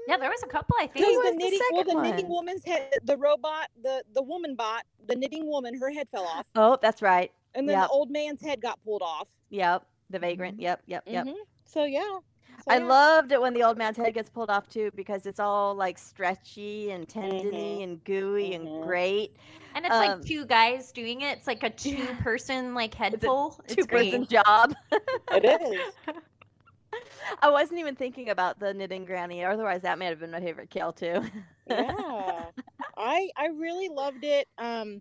Yeah, there was a couple, I think. The knitting, the well, the one. knitting woman's head, the robot, the, the woman bot, the knitting woman, her head fell off. Oh, that's right. And then yep. the old man's head got pulled off. Yep, the vagrant. Mm-hmm. Yep, yep, yep. Mm-hmm. So, yeah. So, I yeah. loved it when the old man's head gets pulled off, too, because it's all, like, stretchy and tendony mm-hmm. and gooey mm-hmm. and great. And it's, um, like, two guys doing it. It's, like, a two-person, like, head pull. Two-person job. It is. I wasn't even thinking about the knitting granny. Otherwise, that may have been my favorite kill, too. Yeah. I I really loved it. Um,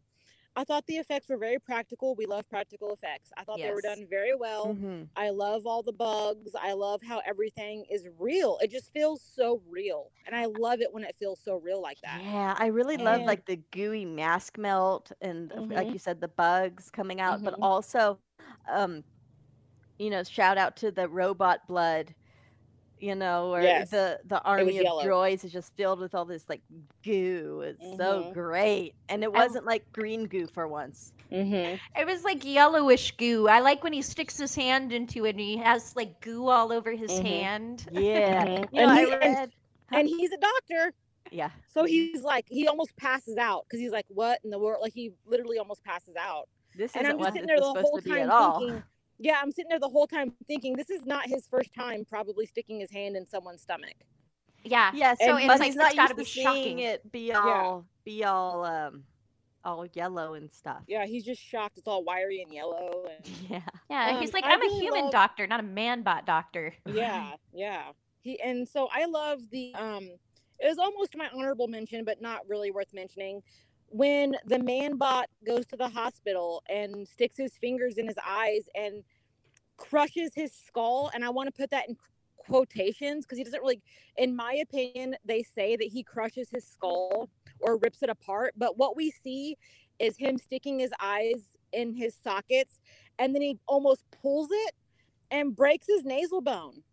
I thought the effects were very practical. We love practical effects. I thought yes. they were done very well. Mm-hmm. I love all the bugs. I love how everything is real. It just feels so real. And I love it when it feels so real like that. Yeah. I really and... love, like, the gooey mask melt and, mm-hmm. like you said, the bugs coming out. Mm-hmm. But also... um. You know, shout out to the robot blood you know, or yes. the, the army of yellow. droids is just filled with all this like goo. It's mm-hmm. so great. And it wasn't like green goo for once. Mm-hmm. It was like yellowish goo. I like when he sticks his hand into it and he has like goo all over his mm-hmm. hand. Yeah. Mm-hmm. you know, and, he, I read, and, and he's a doctor. Yeah. So he's like, he almost passes out because he's like, what in the world? Like he literally almost passes out. This and I'm just sitting there the whole time thinking, yeah, I'm sitting there the whole time thinking this is not his first time probably sticking his hand in someone's stomach. Yeah. Yeah. So and, it's like, it's not gotta be shocking. It be all, yeah. be all, um, all yellow and stuff. Yeah. He's just shocked. It's all wiry and yellow. And, yeah. Yeah. Um, he's like, I I'm really a human love... doctor, not a man bot doctor. Yeah. Yeah. He, and so I love the, um, it was almost my honorable mention, but not really worth mentioning. When the man bot goes to the hospital and sticks his fingers in his eyes and crushes his skull, and I want to put that in quotations because he doesn't really, in my opinion, they say that he crushes his skull or rips it apart. But what we see is him sticking his eyes in his sockets, and then he almost pulls it and breaks his nasal bone.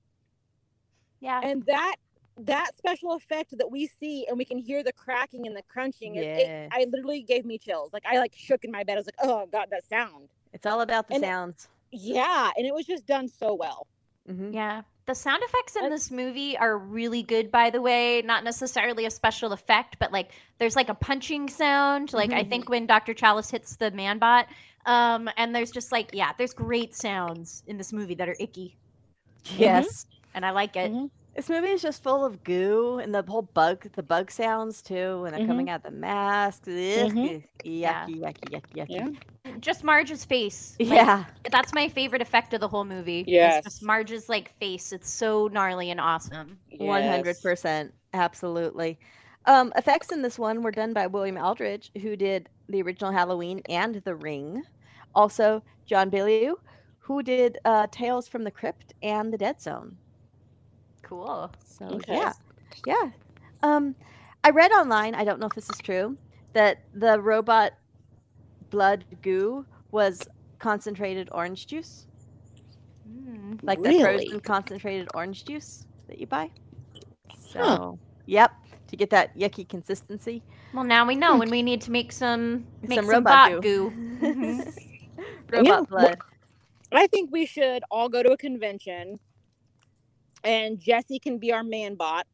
Yeah. And that That special effect that we see and we can hear the cracking and the crunching, yeah. it, it, I literally gave me chills. Like, I, like, shook in my bed. I was like, oh, God, that sound. It's all about the and sounds. It, yeah, and it was just done so well. Mm-hmm. Yeah. The sound effects in That's... this movie are really good, by the way. Not necessarily a special effect, but, like, there's, like, a punching sound. Like, mm-hmm. I think when Doctor Chalice hits the man-bot. Um, and there's just, like, yeah, there's great sounds in this movie that are icky. Yes. Mm-hmm. And I like it. Mm-hmm. This movie is just full of goo and the whole bug, the bug sounds too, when they're mm-hmm. coming out of the mask. Mm-hmm. Yucky, yeah. yucky, yucky, yucky. Yeah. Just Marge's face. Like, yeah. That's my favorite effect of the whole movie. Yes. Just Marge's like face. It's so gnarly and awesome. Yes. one hundred percent. Absolutely. Um, effects in this one were done by William Aldridge, who did the original Halloween and The Ring. Also, John Bilyeu, who did uh, Tales from the Crypt and The Dead Zone. Cool. So okay. yeah, yeah. Um, I read online. I don't know if this is true. That the robot blood goo was concentrated orange juice, mm, like really? the frozen concentrated orange juice that you buy. So huh. yep, to get that yucky consistency. Well, now we know when we need to make some make some, some robot goo. goo. robot yeah. blood. I think we should all go to a convention. And Jesse can be our man bot,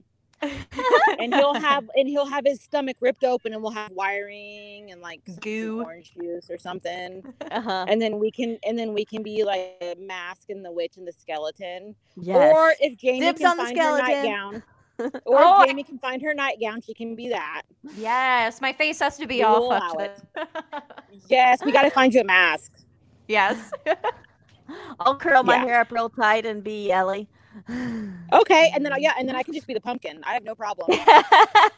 and he'll have and he'll have his stomach ripped open, and we'll have wiring and like goo, orange juice or something. Uh-huh. And then we can and then we can be like a mask and the witch and the skeleton. Yes. Or if Jamie Dips can find her nightgown, or oh, if Jamie I... can find her nightgown, she can be that. Yes, my face has to be we'll all fucked up. Yes, we got to find you a mask. Yes, I'll curl my yeah. hair up real tight and be Ellie. Okay, and then yeah, and then I can just be the pumpkin. I have no problem. yeah.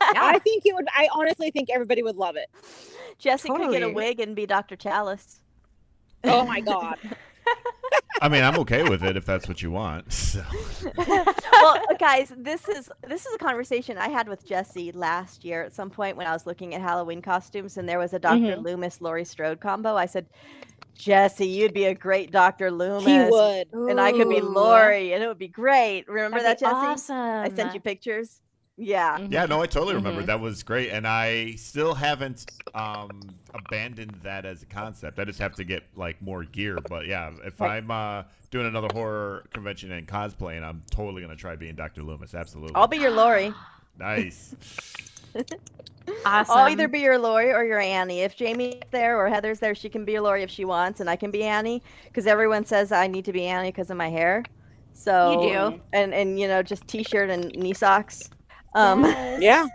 I think it would. I honestly think everybody would love it. Jesse totally. could get a wig and be Doctor Chalice. Oh my God. I mean, I'm okay with it if that's what you want. So. Well, guys, this is this is a conversation I had with Jesse last year at some point when I was looking at Halloween costumes, and there was a Doctor Mm-hmm. Loomis Laurie Strode combo. I said, Jesse, you'd be a great Doctor Loomis. He would. Ooh. And I could be Laurie, and it would be great. Remember That'd that, Jesse? Awesome. I sent you pictures. Yeah. Mm-hmm. Yeah, no, I totally remember. Mm-hmm. That was great. And I still haven't um, abandoned that as a concept. I just have to get, like, more gear. But, yeah, if right. I'm uh, doing another horror convention and cosplaying, I'm totally going to try being Doctor Loomis. Absolutely. I'll be your Laurie. Nice. Awesome. I'll either be your Laurie or your Annie. If Jamie's there or Heather's there, she can be Laurie if she wants, and I can be Annie because everyone says I need to be Annie because of my hair. So you do, and and you know, just t-shirt and knee socks. Um, yeah,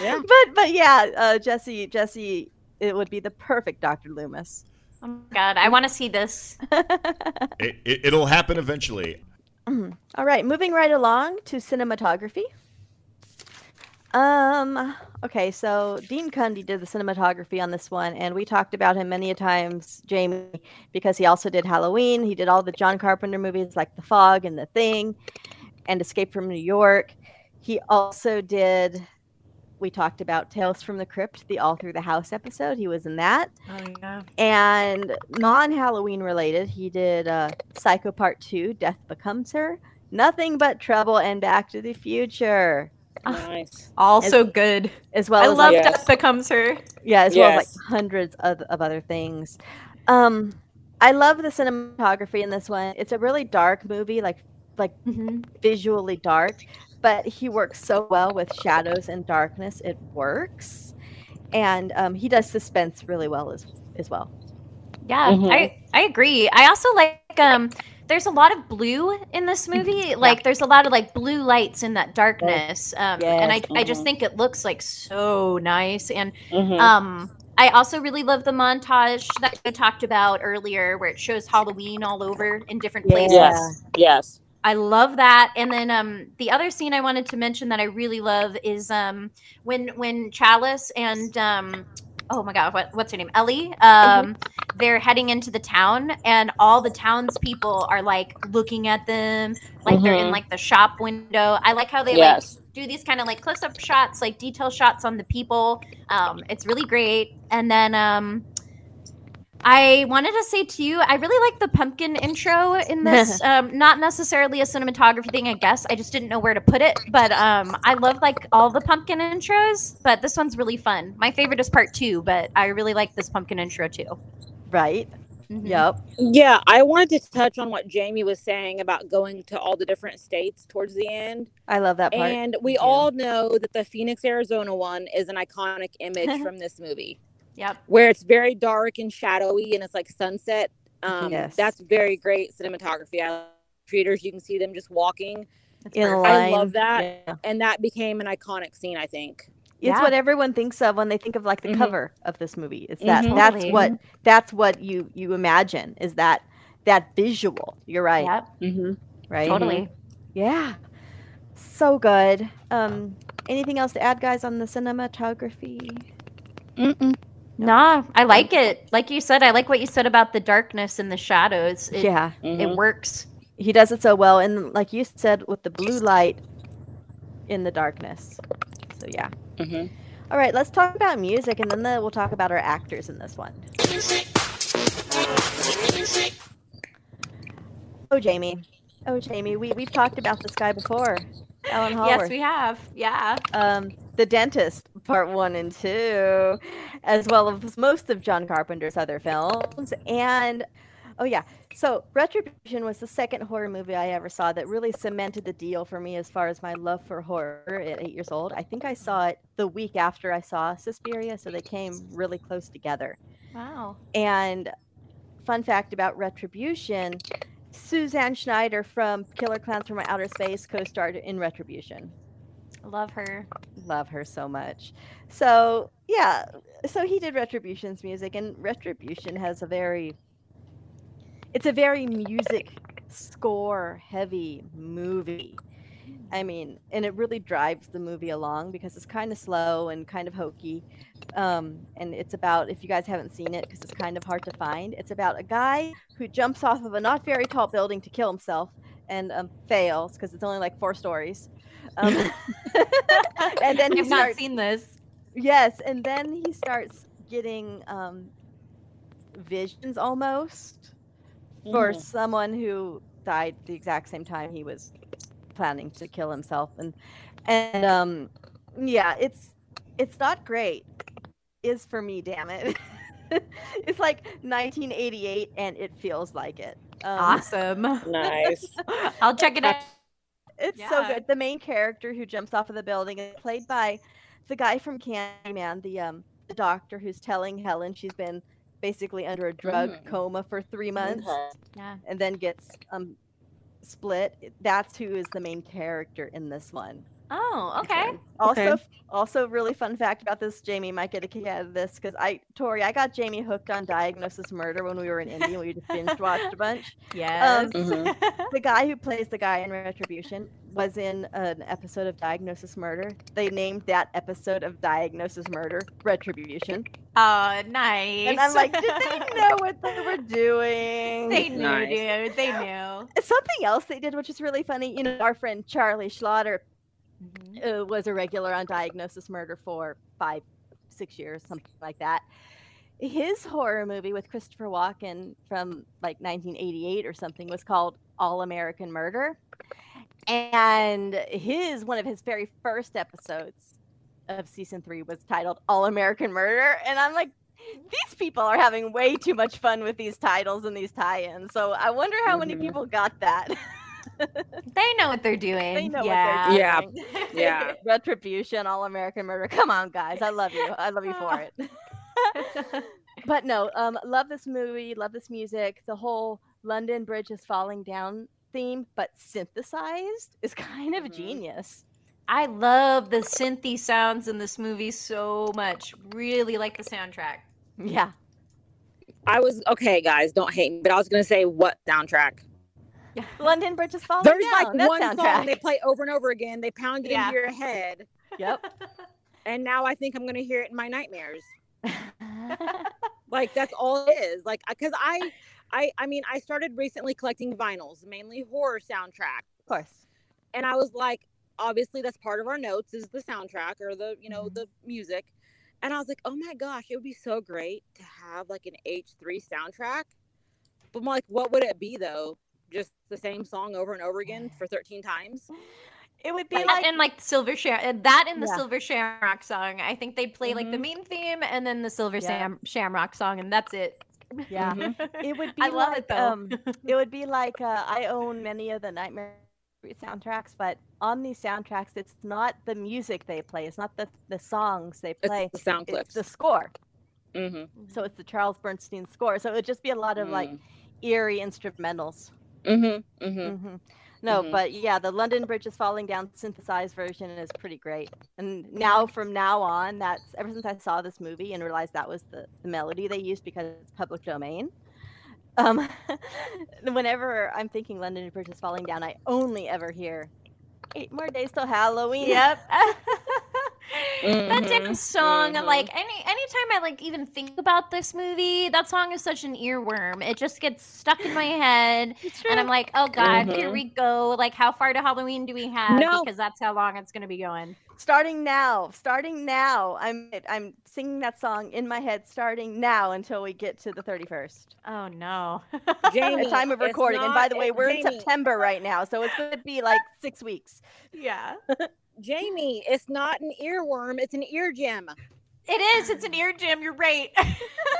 yeah. but but yeah, uh, Jesse Jesse, it would be the perfect Doctor Loomis. Oh my God, I want to see this. it, it it'll happen eventually. Mm-hmm. All right, moving right along to cinematography. Um, okay, so Dean Cundey did the cinematography on this one, and we talked about him many a times, Jamie, because he also did Halloween. He did all the John Carpenter movies like The Fog and The Thing and Escape from New York. He also did, we talked about Tales from the Crypt, the All Through the House episode. He was in that. Oh, yeah. And non-Halloween related, he did uh, Psycho Part two, Death Becomes Her, Nothing But Trouble and Back to the Future. Nice. Also as, good. As well I as love like, yes. Death Becomes Her. Yeah, as yes. well as like hundreds of, of other things. Um, I love the cinematography in this one. It's a really dark movie, like like mm-hmm. visually dark, but he works so well with shadows and darkness. It works. And um, he does suspense really well as as well. Yeah, mm-hmm. I, I agree. I also like um there's a lot of blue in this movie. Like yeah. there's a lot of like blue lights in that darkness. Um, yes. And I, mm-hmm. I just think it looks like so nice. And mm-hmm. um, I also really love the montage that we talked about earlier where it shows Halloween all over in different places. Yes. Yes. I love that. And then um, the other scene I wanted to mention that I really love is um, when, when Chalice and um, oh my God, what, what's her name? Ellie. Um, mm-hmm. They're heading into the town and all the townspeople are like looking at them. Like mm-hmm. they're in like the shop window. I like how they yes. like do these kind of like close-up shots, like detail shots on the people. Um, it's really great. And then um, I wanted to say to you, I really like the pumpkin intro in this. um, not necessarily a cinematography thing, I guess. I just didn't know where to put it. But um, I love like all the pumpkin intros, but this one's really fun. My favorite is part two, but I really like this pumpkin intro too. Right. Mm-hmm. Yep. Yeah, I wanted to touch on what Jamie was saying about going to all the different states towards the end. I love that part. And we yeah. all know that the Phoenix, Arizona one is an iconic image from this movie. Yep. Where it's very dark and shadowy and it's like sunset. Um, yes. That's very great cinematography. I love creators. You can see them just walking. In a line. I love that. Yeah. And that became an iconic scene, I think. It's yeah. what everyone thinks of when they think of like the mm-hmm. cover of this movie. It's that mm-hmm. that's what that's what you you imagine is that that visual. You're right. Yep. Mm-hmm. Right. Totally. Mm-hmm. Yeah. So good. Um, anything else to add, guys, on the cinematography? Mm-mm. No. Nah, I like it. Like you said, I like what you said about the darkness and the shadows. It, yeah, mm-hmm. it works. He does it so well, and like you said, with the blue light in the darkness. So yeah. Mm-hmm. All right, let's talk about music, and then the, we'll talk about our actors in this one. Music. Oh, Jamie. Oh, Jamie. We, we've talked about this guy before. Ellen Hallward. Yes, we have. Yeah. Um, The Dentist, part one and two, as well as most of John Carpenter's other films. And, oh, yeah. So Retribution was the second horror movie I ever saw that really cemented the deal for me as far as my love for horror at eight years old. I think I saw it the week after I saw Suspiria, so they came really close together. Wow. And fun fact about Retribution, Suzanne Schneider from Killer Clowns from Outer Space co-starred in Retribution. Love her. Love her so much. So, yeah. So he did Retribution's music, and Retribution has a very... It's a very music score heavy movie. I mean, and it really drives the movie along because it's kind of slow and kind of hokey. Um, and it's about, if you guys haven't seen it, because it's kind of hard to find, it's about a guy who jumps off of a not very tall building to kill himself and um, fails because it's only like four stories. Um, and then I've not seen this. Yes. And then he starts getting um, visions almost. For mm. someone who died the exact same time he was planning to kill himself, and and um, yeah, it's it's not great. Is for me, damn it. It's like nineteen eighty-eight, and it feels like it. Um, awesome, nice. I'll check it out. It's yeah. so good. The main character who jumps off of the building is played by the guy from Candyman, the um, the doctor who's telling Helen she's been basically under a drug mm. coma for three months mm-hmm. yeah. and then gets um, split. That's who is the main character in this one. Oh, okay. And also, okay. also really fun fact about this, Jamie might get a kick out of this because I, Tori, I got Jamie hooked on Diagnosis Murder when we were in India. We just binge watched a bunch. Yes. Um, mm-hmm. The guy who plays the guy in Retribution was in an episode of Diagnosis Murder. They named that episode of Diagnosis Murder Retribution. Oh, nice. And I'm like, did they know what they were doing? They knew, nice. dude. They knew. Something else they did, which is really funny, you know, our friend Charlie Schlatter mm-hmm. uh, was a regular on Diagnosis Murder for five, six years, something like that. His horror movie with Christopher Walken from like nineteen eighty-eight or something was called All American Murder. And his one of his very first episodes of season three was titled All American Murder. And I'm like, these people are having way too much fun with these titles and these tie-ins. So I wonder how mm-hmm. many people got that. They know what they're doing. They know yeah. what they're doing. Yeah. Yeah. Retribution, All American Murder. Come on, guys. I love you. I love you for it. But no, um, love this movie. Love this music. The whole London Bridge is falling down theme, but synthesized, is kind of mm-hmm. genius. I love the synthy sounds in this movie so much. Really like the soundtrack. Yeah. I was, okay, guys, don't hate me, but I was going to say, what soundtrack? London Bridge is Falling There's Down. There's like one soundtrack. Song they play over and over again. They pound it yeah. into your head. Yep. And now I think I'm going to hear it in my nightmares. Like, that's all it is. Like, because I, I, I mean, I started recently collecting vinyls, mainly horror soundtrack. Of course. And I was like, obviously that's part of our notes is the soundtrack or the, you know, mm-hmm. the music. And I was like, oh my gosh, it would be so great to have like an H three soundtrack. But I'm like, what would it be though? Just the same song over and over again for thirteen times. It would be like, like and like Silver Shamrock, that and the yeah. Silver Shamrock song. I think they play mm-hmm. like the main theme and then the Silver yeah. Sam- Shamrock song, and that's it. Yeah, mm-hmm. It would be. I love like, it though. Um, it would be like uh, I own many of the Nightmare soundtracks, but on these soundtracks, it's not the music they play. It's not the the songs they play. It's the sound clips. It's the score. Mm-hmm. So it's the Charles Bernstein score. So it would just be a lot of mm. like eerie instrumentals. Mm-hmm, mm-hmm. Mm-hmm. No, mm-hmm. but yeah, the London Bridge is Falling Down synthesized version is pretty great. And now, from now on, that's ever since I saw this movie and realized that was the, the melody they used because it's public domain. Um, whenever I'm thinking London Bridge is Falling Down, I only ever hear eight more days till Halloween. Yep. Mm-hmm. That type of song, mm-hmm. like any anytime I like even think about this movie, that song is such an earworm. It just gets stuck in my head, and I'm like, oh god, mm-hmm. here we go. Like, how far to Halloween do we have? No. Because that's how long it's going to be going. Starting now, starting now. I'm I'm singing that song in my head, starting now until we get to the thirty-first. Oh no, Jamie, the time of recording. Not, and by the way, we're Jamie. in September right now, so it's going to be like six weeks. Yeah. Jamie, it's not an earworm, it's an ear gem. It is, it's an ear gem, you're right.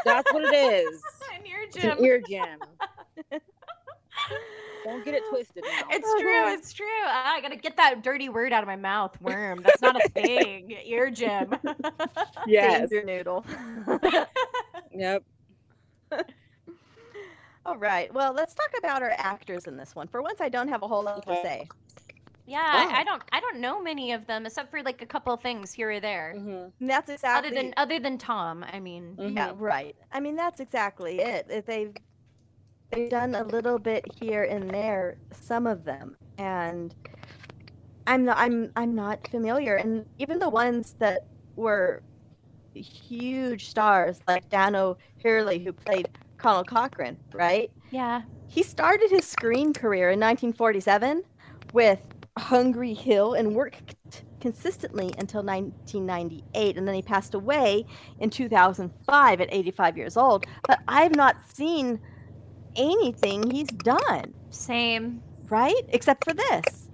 That's what it is. An ear gem. It's an ear gem. Don't get it twisted now. It's oh, true, God. It's true. I gotta get that dirty word out of my mouth, worm. That's not a thing. Ear gem. Yes. Danger noodle. Yep. All right, well, let's talk about our actors in this one. For once, I don't have a whole lot okay. to say. Yeah, oh. I don't. I don't know many of them, except for like a couple of things here or there. Mm-hmm. That's exactly other than other than Tom. I mean, mm-hmm. yeah, right. I mean, that's exactly it. They've they've done a little bit here and there, some of them, and I'm not. I'm I'm not familiar, and even the ones that were huge stars, like Dan O'Hurley, who played Conal Cochran, right? Yeah, he started his screen career in nineteen forty-seven with Hungry Hill and worked consistently until nineteen ninety-eight, and then he passed away in two thousand five at eighty-five years old. But I've not seen anything he's done. Same. Right? Except for this.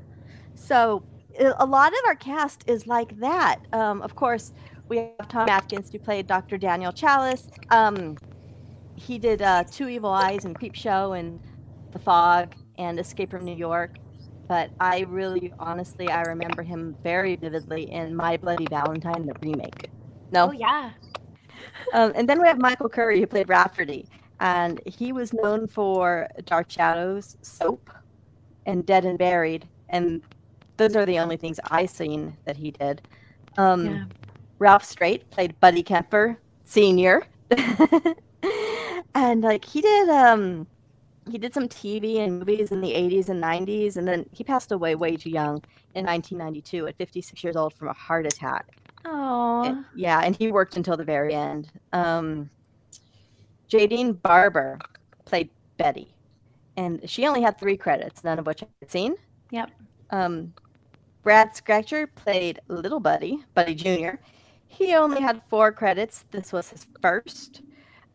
So a lot of our cast is like that. Um, of course, we have Tom Atkins, who played Doctor Daniel Chalice. Um, he did uh, Two Evil Eyes and Creepshow and The Fog and Escape from New York. But I really, honestly, I remember him very vividly in My Bloody Valentine, the remake. No? Oh, yeah. Um, and then we have Michael Curry, who played Rafferty. And he was known for Dark Shadows, Soap, and Dead and Buried. And those are the only things I've seen that he did. Um, yeah. Ralph Straight played Buddy Kemper, Senior. And, like, he did... Um, He did some T V and movies in the eighties and nineties, and then he passed away way too young in nineteen ninety-two at fifty-six years old from a heart attack. Oh. Yeah, and he worked until the very end. Um, Jadine Barber played Betty, and she only had three credits, none of which I had seen. Yep. Um, Brad Scratcher played Little Buddy, Buddy Junior He only had four credits. This was his first.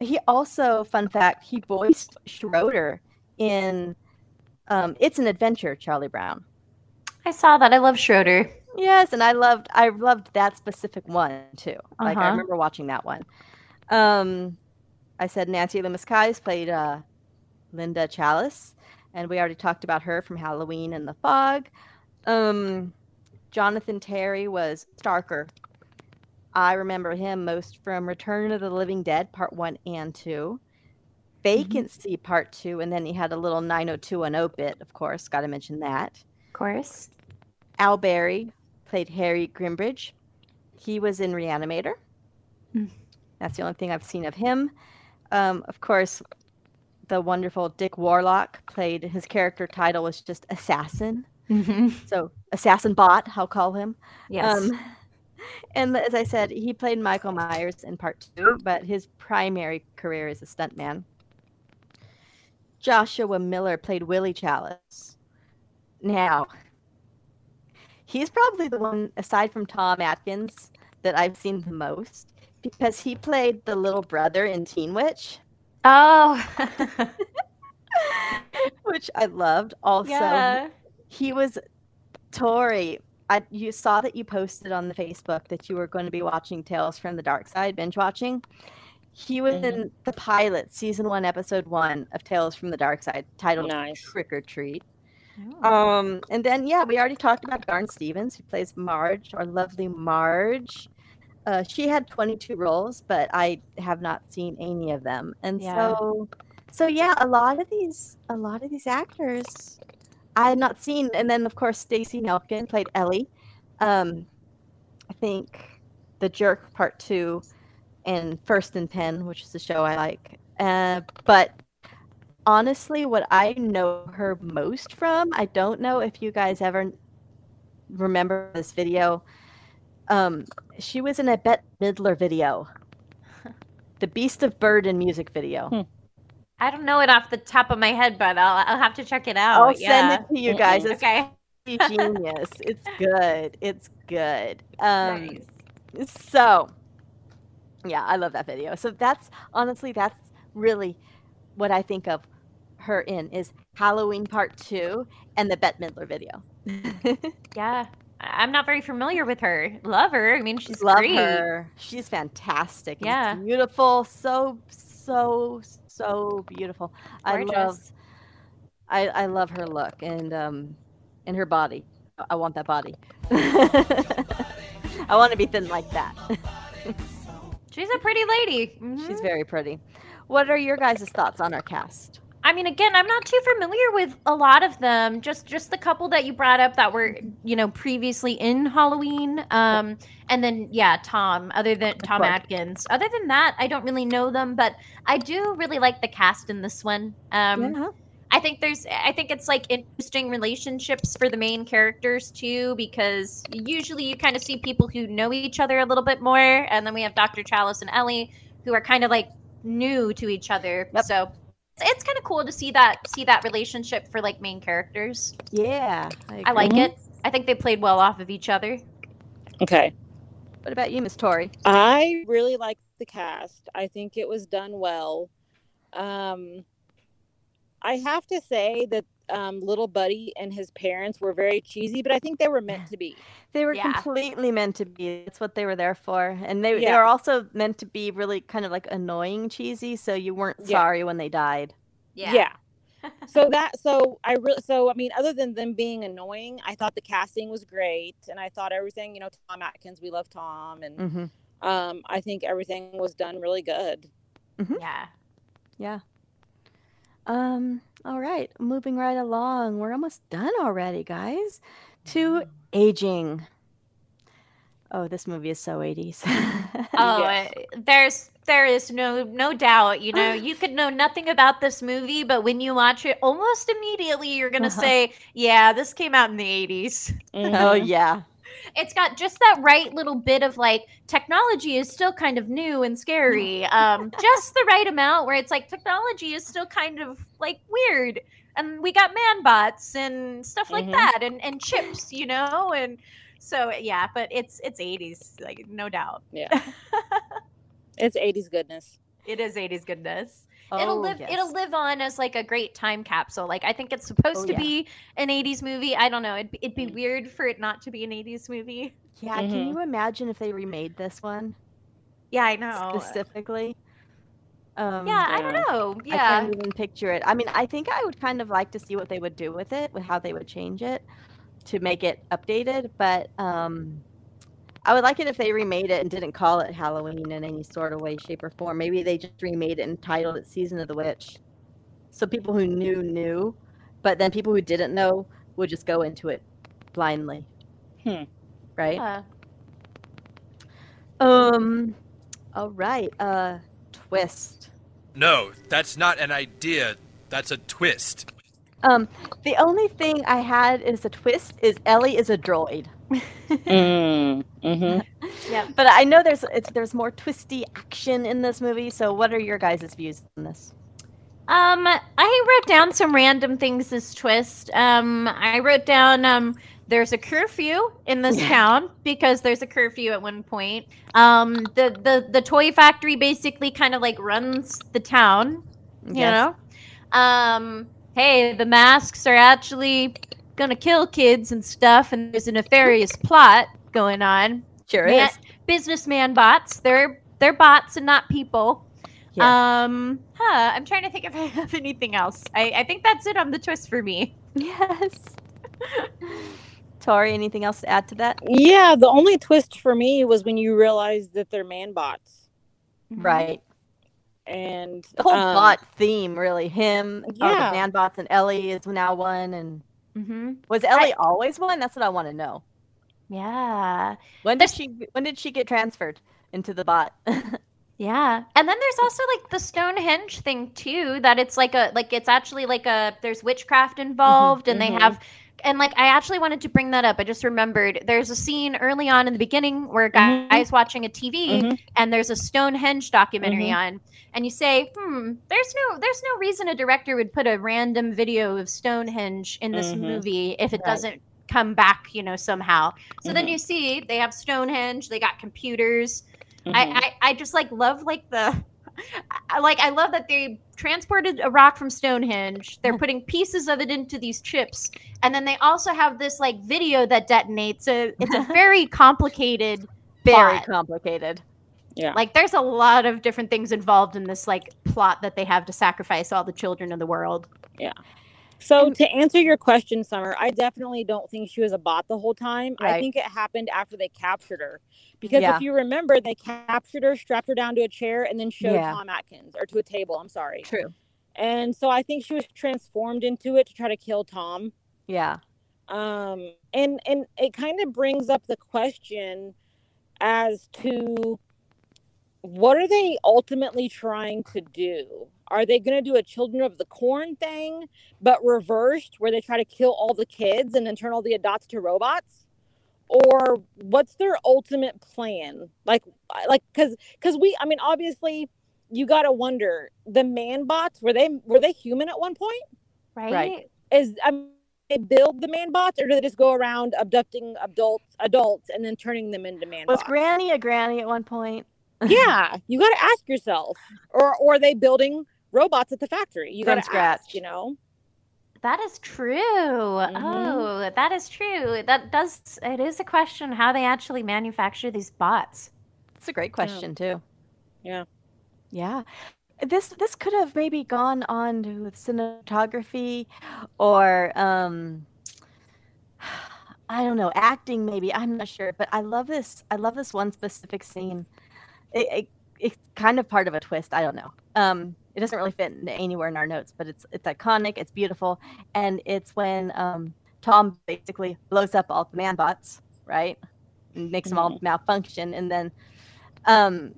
He also, fun fact, he voiced Schroeder in um, It's an Adventure, Charlie Brown. I saw that. I love Schroeder. Yes, and I loved I loved that specific one too. Like uh-huh. I remember watching that one. Um, I said Nancy Loomis Kais played uh, Linda Chalice, and we already talked about her from Halloween and The Fog. Um, Jonathan Terry was Starker. I remember him most from Return of the Living Dead Part One and Two, Vacancy mm-hmm. Part Two, and then he had a little nine oh two one oh bit. Of course, got to mention that. Of course. Al Berry played Harry Grimbridge. He was in Reanimator. Mm. That's the only thing I've seen of him. Um, of course, the wonderful Dick Warlock played, his character title was just Assassin. Mm-hmm. So Assassin Bot, I'll call him. Yes. Um, and as I said, he played Michael Myers in part two, but his primary career is a stuntman. Joshua Miller played Willie Chalice. Now, he's probably the one, aside from Tom Atkins, that I've seen the most, because he played the little brother in Teen Witch. Oh. Which I loved. Also, yeah. He was Tori. I, you saw that you posted on the Facebook that you were going to be watching Tales from the Dark Side, binge watching. He was mm-hmm. in the pilot, season one, episode one of Tales from the Dark Side, titled nice. Trick or Treat. Oh. Um, and then, yeah, we already talked about Garn Stephens, who plays Marge, our lovely Marge. Uh, she had twenty-two roles, but I have not seen any of them. And yeah. so, so yeah, a lot of these, a lot of these actors I had not seen. And then, of course, Stacey Nelkin played Ellie. Um, I think The Jerk Part Two and First and Ten, which is a show I like. Uh, but honestly, what I know her most from, I don't know if you guys ever remember this video. Um, she was in a Bette Midler video, the Beast of Burden music video. Hmm. I don't know it off the top of my head, but I'll I'll have to check it out. I'll yeah. send it to you guys. It's okay. Genius. It's good. It's good. Um, nice. So, yeah, I love that video. So that's honestly, that's really what I think of her in, is Halloween Part Two and the Bette Midler video. Yeah, I'm not very familiar with her. Love her. I mean, she's love great. Her. She's fantastic. Yeah, she's beautiful. So so so beautiful. Gorgeous. I love. I I love her look and um and her body. I want that body. I want to be thin like that. She's a pretty lady. Mm-hmm. She's very pretty. What are your guys' thoughts on our cast? I mean, again, I'm not too familiar with a lot of them. Just just the couple that you brought up that were, you know, previously in Halloween. Um, and then, yeah, Tom, other than Tom Atkins. Other than that, I don't really know them. But I do really like the cast in this one. Um, yeah. I think there's, I think it's like interesting relationships for the main characters too, because usually you kind of see people who know each other a little bit more. And then we have Doctor Chalice and Ellie, who are kind of like new to each other. Yep. So it's, it's kind of cool to see that see that relationship for like main characters. Yeah, I, I like it. I think they played well off of each other. Okay. What about you, Miss Tori? I really liked the cast. I think it was done well. Um, I have to say that um, little Buddy and his parents were very cheesy, but I think they were meant to be. They were yeah. completely meant to be. That's what they were there for. And they, yeah. they were also meant to be really kind of like annoying cheesy, so you weren't sorry yeah. when they died. Yeah. Yeah. So that so I really so I mean other than them being annoying, I thought the casting was great, and I thought everything, you know, Tom Atkins, we love Tom, and mm-hmm. um, I think everything was done really good. Mm-hmm. Yeah. Yeah. Um all right, moving right along. We're almost done already, guys. To aging. Oh, this movie is so eighties. Oh, yes. there's there is no no doubt, you know. You could know nothing about this movie, but when you watch it, almost immediately you're going to uh-huh. say, yeah, this came out in the eighties. Mm-hmm. Oh, yeah. It's got just that right little bit of like technology is still kind of new and scary. Um, just the right amount where it's like technology is still kind of like weird. And we got man bots and stuff like mm-hmm. that and, and chips, you know? And so, yeah, but it's it's eighties, like no doubt. Yeah. It's eighties goodness. It is eighties goodness. Oh, it'll live. Yes. It'll live on as like a great time capsule. Like I think it's supposed oh, to yeah. be an eighties movie. I don't know. It'd, it'd be weird for it not to be an eighties movie. Yeah. Mm-hmm. Can you imagine if they remade this one? Yeah, I know. Specifically. Um, yeah, yeah, I don't know. Yeah. I can't even picture it. I mean, I think I would kind of like to see what they would do with it, with how they would change it to make it updated. But um, I would like it if they remade it and didn't call it Halloween in any sort of way, shape, or form. Maybe they just remade it and titled it Season of the Witch. So people who knew, knew. But then people who didn't know would just go into it blindly. Hmm. Right? Yeah. Um. All right. Uh, twist. No, that's not an idea. That's a twist. Um, the only thing I had is a twist is Ellie is a droid. mm, mm-hmm. Yeah, but I know there's it's, there's more twisty action in this movie. So, what are your guys' views on this? Um, I wrote down some random things as twist. Um, I wrote down um. There's a curfew in this yeah. town because there's a curfew at one point. Um, the, the, the toy factory basically kind of like runs the town, you yes. know? Um, hey, the masks are actually going to kill kids and stuff. And there's a nefarious plot going on. Sure Man- is. Businessman bots. They're, they're bots and not people. Yes. Um, huh. I'm trying to think if I have anything else. I, I think that's it on the twist for me. Yes. Tori, anything else to add to that? Yeah, the only twist for me was when you realize that they're man bots. Right. And the whole um, bot theme, really. Him, yeah. uh, the man bots, and Ellie is now one. And mm-hmm. Was Ellie I... always one? That's what I want to know. Yeah. When did, she, when did she get transferred into the bot? Yeah. And then there's also like the Stonehenge thing, too, that it's like a, like it's actually like a, there's witchcraft involved, mm-hmm, and mm-hmm. they have... And, like, I actually wanted to bring that up. I just remembered there's a scene early on in the beginning where a guy mm-hmm. is watching a T V mm-hmm. and there's a Stonehenge documentary mm-hmm. on. And you say, hmm, there's no there's no reason a director would put a random video of Stonehenge in this mm-hmm. movie if it right. doesn't come back, you know, somehow. So mm-hmm. then you see they have Stonehenge. They got computers. Mm-hmm. I, I, I just, like, love, like, the... I, like I love that they transported a rock from Stonehenge. They're putting pieces of it into these chips, and then they also have this like video that detonates. So it's a very complicated, very plot. complicated. Yeah, like there's a lot of different things involved in this like plot that they have to sacrifice all the children in the world. Yeah. So and, to answer your question, Summer, I definitely don't think she was a bot the whole time. Right. I think it happened after they captured her. Because yeah. if you remember, they captured her, strapped her down to a chair, and then showed yeah. Tom Atkins, or to a table, I'm sorry. True. And so I think she was transformed into it to try to kill Tom. Yeah. Um, and, and it kind of brings up the question as to what are they ultimately trying to do? Are they going to do a Children of the Corn thing, but reversed, where they try to kill all the kids and then turn all the adults to robots? Or what's their ultimate plan? Like, like, because, because we, I mean, obviously, you got to wonder, the man bots, were they, were they human at one point? Right. Right. Is, I mean, they build the man bots, or do they just go around abducting adults, adults and then turning them into man bots? Was Granny a granny at one point? Yeah. You got to ask yourself. Or, or are they building robots at the factory? You got to ask, you know? That is true. Mm-hmm. Oh, that is true. That does, it is a question how they actually manufacture these bots. It's a great question, yeah. too. Yeah. Yeah. This this could have maybe gone on with cinematography or, um, I don't know, acting maybe. I'm not sure. But I love this. I love this one specific scene. It, it, it's kind of part of a twist. I don't know. Um, it doesn't really fit anywhere in our notes, but it's it's iconic. It's beautiful, and it's when um, Tom basically blows up all the man bots, right? And makes mm-hmm. them all malfunction, and then um,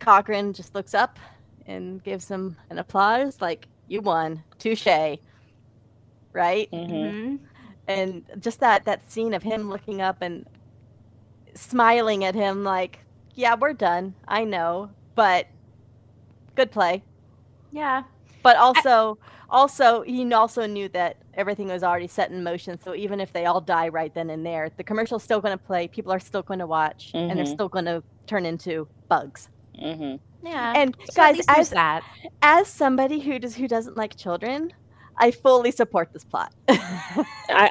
Cochran just looks up and gives him an applause, like "You won, touché," right? Mm-hmm. And just that that scene of him looking up and smiling at him, like. Yeah, we're done. I know, but good play. Yeah, but also, I, also he also knew that everything was already set in motion. So even if they all die right then and there, the commercial's still going to play. People are still going to watch, mm-hmm. and they're still going to turn into bugs. Mm-hmm. Yeah. And so guys, as that. as somebody who does who doesn't like children, I fully support this plot. I,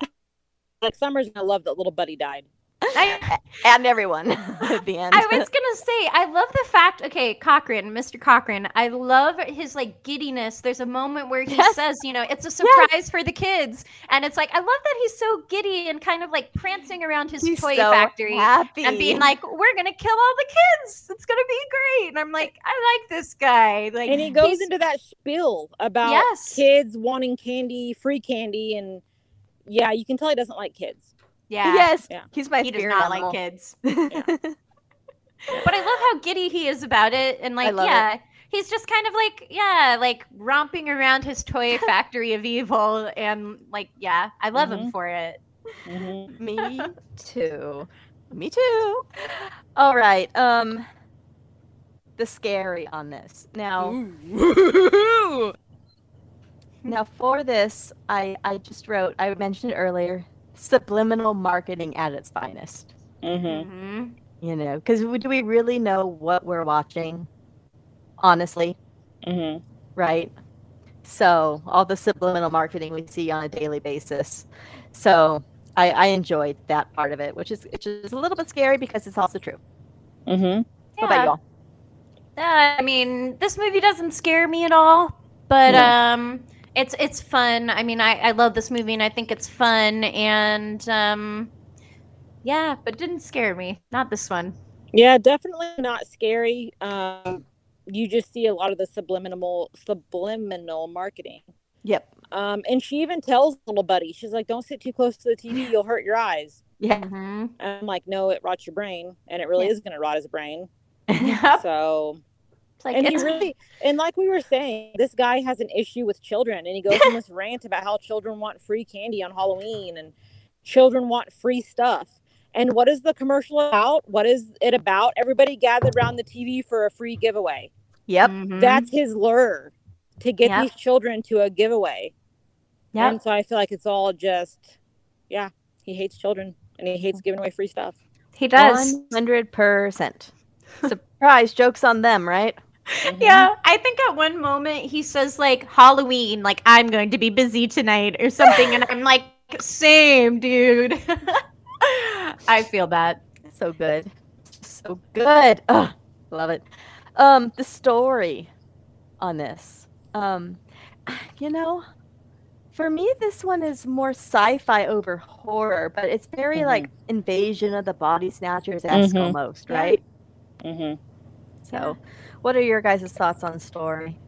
like Summer's gonna love that little buddy died. I, and everyone at the end. I was gonna say, I love the fact. Okay, Cochran, Mister Cochran, I love his like giddiness. There's a moment where he yes. says, you know, it's a surprise yes. for the kids, and it's like I love that he's so giddy and kind of like prancing around his he's toy so factory happy. And being like, "We're gonna kill all the kids. It's gonna be great." And I'm like, I like this guy. Like, and he goes into that spiel about yes. kids wanting candy, free candy, and yeah, you can tell he doesn't like kids. Yeah. Yes. Yeah. He's my he does not animal. Like kids. Yeah. But I love how giddy he is about it, and like, yeah, it. he's just kind of like, yeah, like romping around his toy factory of evil, and like, yeah, I love mm-hmm. him for it. Mm-hmm. Me too. Me too. All right. Um, the scary on this now. Now for this, I I just wrote. I mentioned it earlier. Subliminal marketing at its finest. Mm-hmm. You know, because do we really know what we're watching? Honestly. Mm-hmm. Right? So, all the subliminal marketing we see on a daily basis. So, I, I enjoyed that part of it, which is, which is a little bit scary because it's also true. Mm-hmm. Yeah. What about you all? Uh, I mean, this movie doesn't scare me at all, but... No. um. It's it's fun. I mean, I, I love this movie, and I think it's fun. And, um, yeah, but it didn't scare me. Not this one. Yeah, definitely not scary. Um, you just see a lot of the subliminal subliminal marketing. Yep. Um, and she even tells little buddy, she's like, don't sit too close to the T V. You'll hurt your eyes. Yeah. Mm-hmm. And I'm like, no, it rots your brain. And it really yeah. is going to rot his brain. Yep. So... Like, and he really, and like we were saying, this guy has an issue with children, and he goes on this rant about how children want free candy on Halloween, and children want free stuff. And what is the commercial about? What is it about? Everybody gathered around the T V for a free giveaway. Yep, mm-hmm. That's his lure to get yep. these children to a giveaway. Yeah, and so I feel like it's all just, yeah, he hates children and he hates giving away free stuff. He does, one hundred percent. Surprise, jokes on them, right? Mm-hmm. Yeah, I think at one moment he says like Halloween, like I'm going to be busy tonight or something, and I'm like, same, dude. I feel that. So good, so good. Ugh, love it. Um, the story on this, um, you know, for me this one is more sci-fi over horror, but it's very mm-hmm. like Invasion of the Body Snatchers-esque mm-hmm. almost, right? Mm-hmm. So. What are your guys' thoughts on story?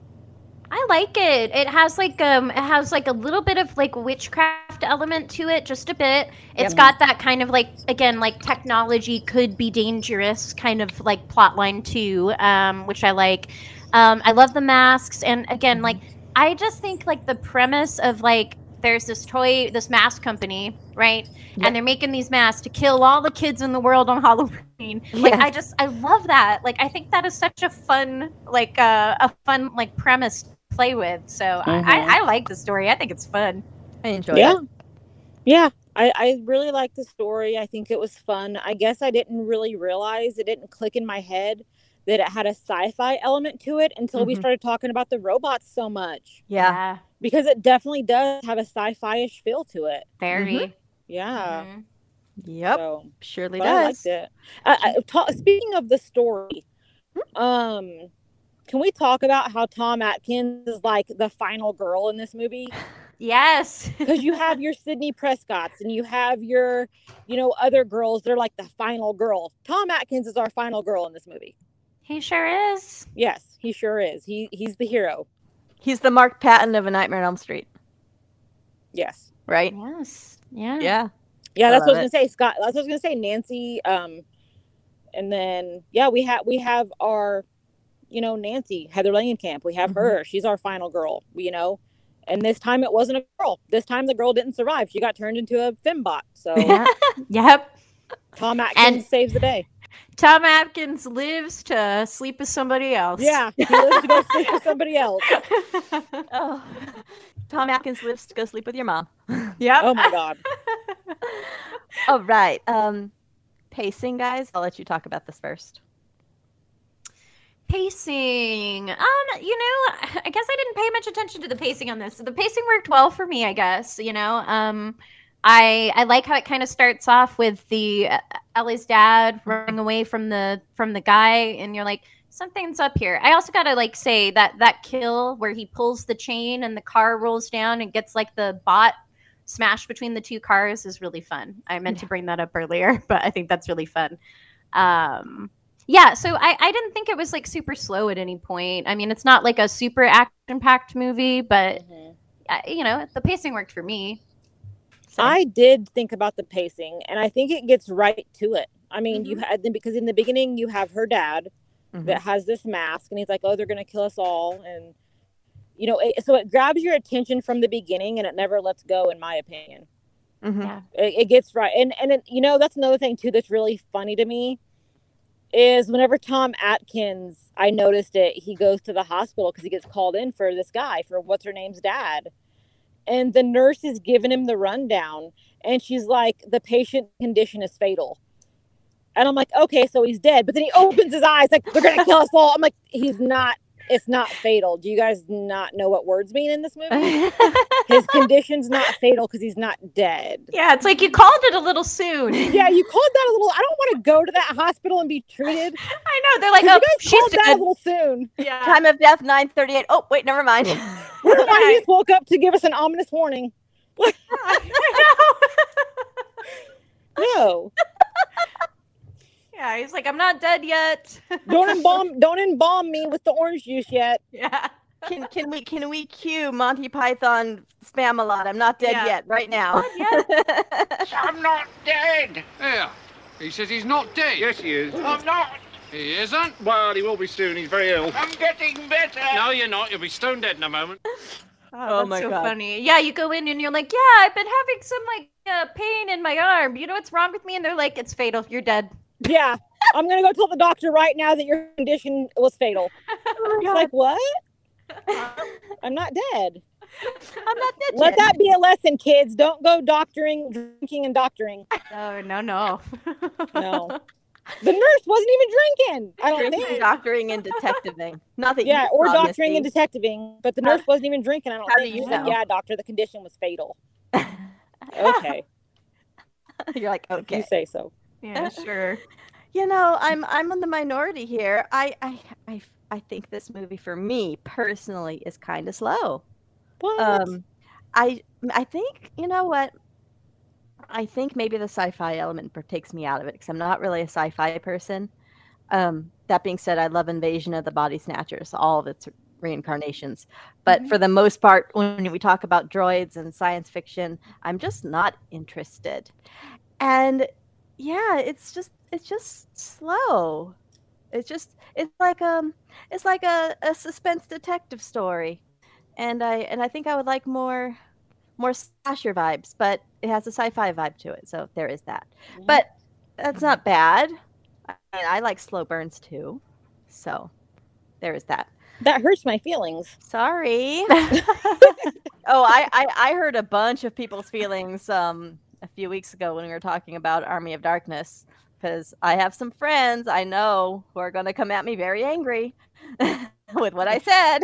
I like it. It has like um, it has like a little bit of like witchcraft element to it, just a bit. It's yep. got that kind of like, again, like technology could be dangerous kind of like plotline too, um, which I like. Um, I love the masks, and again, like I just think like the premise of like there's this toy, this mask company, right? Yep. And they're making these masks to kill all the kids in the world on Halloween. Like yes. I just I love that. Like I think that is such a fun like uh, a fun like premise to play with. So mm-hmm. I, I like the story. I think it's fun. I enjoy yeah. it. Yeah. I, I really like the story. I think it was fun. I guess I didn't really realize, it didn't click in my head that it had a sci-fi element to it until mm-hmm. we started talking about the robots so much. Yeah. Because it definitely does have a sci-fi-ish feel to it. Very. Mm-hmm. Yeah. Mm-hmm. Yep, so, surely does. I liked it. I, I, ta- speaking of the story, um, can we talk about how Tom Atkins is like the final girl in this movie? Yes, because you have your Sydney Prescotts and you have your, you know, other girls. They're like the final girl. Tom Atkins is our final girl in this movie. He sure is. Yes, he sure is. He he's the hero. He's the Mark Patton of A Nightmare on Elm Street. Yes. Right. Yes. Yeah. Yeah. Yeah, that's what I was gonna say, Scott. That's what I was gonna say, Nancy. Um, and then yeah, we have we have our, you know, Nancy Heather Langenkamp. We have mm-hmm. her. She's our final girl. You know, and this time it wasn't a girl. This time the girl didn't survive. She got turned into a fembot. So yeah. Yep. Tom Atkins and saves the day. Tom Atkins lives to sleep with somebody else. Yeah, he lives to go sleep with somebody else. Oh. Tom Atkins lives to go sleep with your mom. Yep. Oh my God. All right. Um, pacing, guys. I'll let you talk about this first. Pacing. Um, you know, I guess I didn't pay much attention to the pacing on this. The pacing worked well for me, I guess, you know. Um, I I like how it kind of starts off with the uh, Ellie's dad running away from the from the guy, and you're like, something's up here. I also gotta like say that that kill where he pulls the chain and the car rolls down and gets like the bot smashed between the two cars is really fun. I meant yeah. to bring that up earlier, but I think that's really fun. Um Yeah, so I, I didn't think it was, like, super slow at any point. I mean, it's not, like, a super action-packed movie, but, mm-hmm. uh, you know, the pacing worked for me. So. I did think about the pacing, and I think it gets right to it. I mean, mm-hmm. you had them, because in the beginning, you have her dad mm-hmm. that has this mask, and he's like, oh, they're going to kill us all. And, you know, it, so it grabs your attention from the beginning, and it never lets go, in my opinion. Mm-hmm. Yeah. It, it gets right. And, and it, you know, that's another thing, too, that's really funny to me. Is whenever Tom Atkins, I noticed it, he goes to the hospital because he gets called in for this guy, for what's-her-name's dad. And the nurse is giving him the rundown, and she's like, the patient condition is fatal. And I'm like, okay, so he's dead. But then he opens his eyes, like, they're going to kill us all. I'm like, he's not, it's not fatal. Do you guys not know what words mean in this movie? His condition's not fatal because he's not dead. Yeah, it's like you called it a little soon. Yeah, you called that a little. I don't want to go to that hospital and be treated. I know. They're like, oh, you guys called that a little soon. Yeah. Time of death, nine thirty-eight. Oh, wait, never mind. Never mind. He just woke up to give us an ominous warning. I know. No. Yeah, he's like, I'm not dead yet. Don't embalm, don't embalm me with the orange juice yet. Yeah. Can can we can we cue Monty Python Spamalot? I'm not dead yeah. yet, right now. Not yet. I'm not dead. Yeah. He says he's not dead. Yes, he is. I'm not. He isn't. Well, he will be soon. He's very ill. I'm getting better. No, you're not. You'll be stone dead in a moment. Oh, oh my so God. Funny. Yeah, you go in and you're like, yeah, I've been having some like uh, pain in my arm. You know what's wrong with me? And they're like, it's fatal. You're dead. Yeah, I'm going to go tell the doctor right now that your condition was fatal. It's like, what? I'm not dead. I'm not dead. Let that be a lesson, kids. Don't go doctoring, drinking, and doctoring. No, no, no. No. The nurse wasn't even drinking. I don't drinking, think. Doctoring and detectiving. Not that yeah, or doctoring and detectiving, but the nurse wasn't even drinking. I don't How think. Do you know? Yeah, doctor, the condition was fatal. Okay. You're like, okay. You say so. Yeah, sure. You know, I'm I'm in the minority here. I I I, I think this movie for me personally is kind of slow. What? Um, I I think you know what? I think maybe the sci-fi element takes me out of it because I'm not really a sci-fi person. Um, that being said, I love Invasion of the Body Snatchers, all of its reincarnations. But mm-hmm. for the most part, when we talk about droids and science fiction, I'm just not interested. And yeah, it's just it's just slow. It's just it's like um it's like a, a suspense detective story. And I and I think I would like more more slasher vibes, but it has a sci-fi vibe to it, so there is that. Yeah. But that's not bad. I, mean, I like slow burns too. So there is that. That hurts my feelings. Sorry. Oh, I, I, I heard a bunch of people's feelings um a few weeks ago when we were talking about Army of Darkness, because I have some friends I know who are going to come at me very angry with what I said.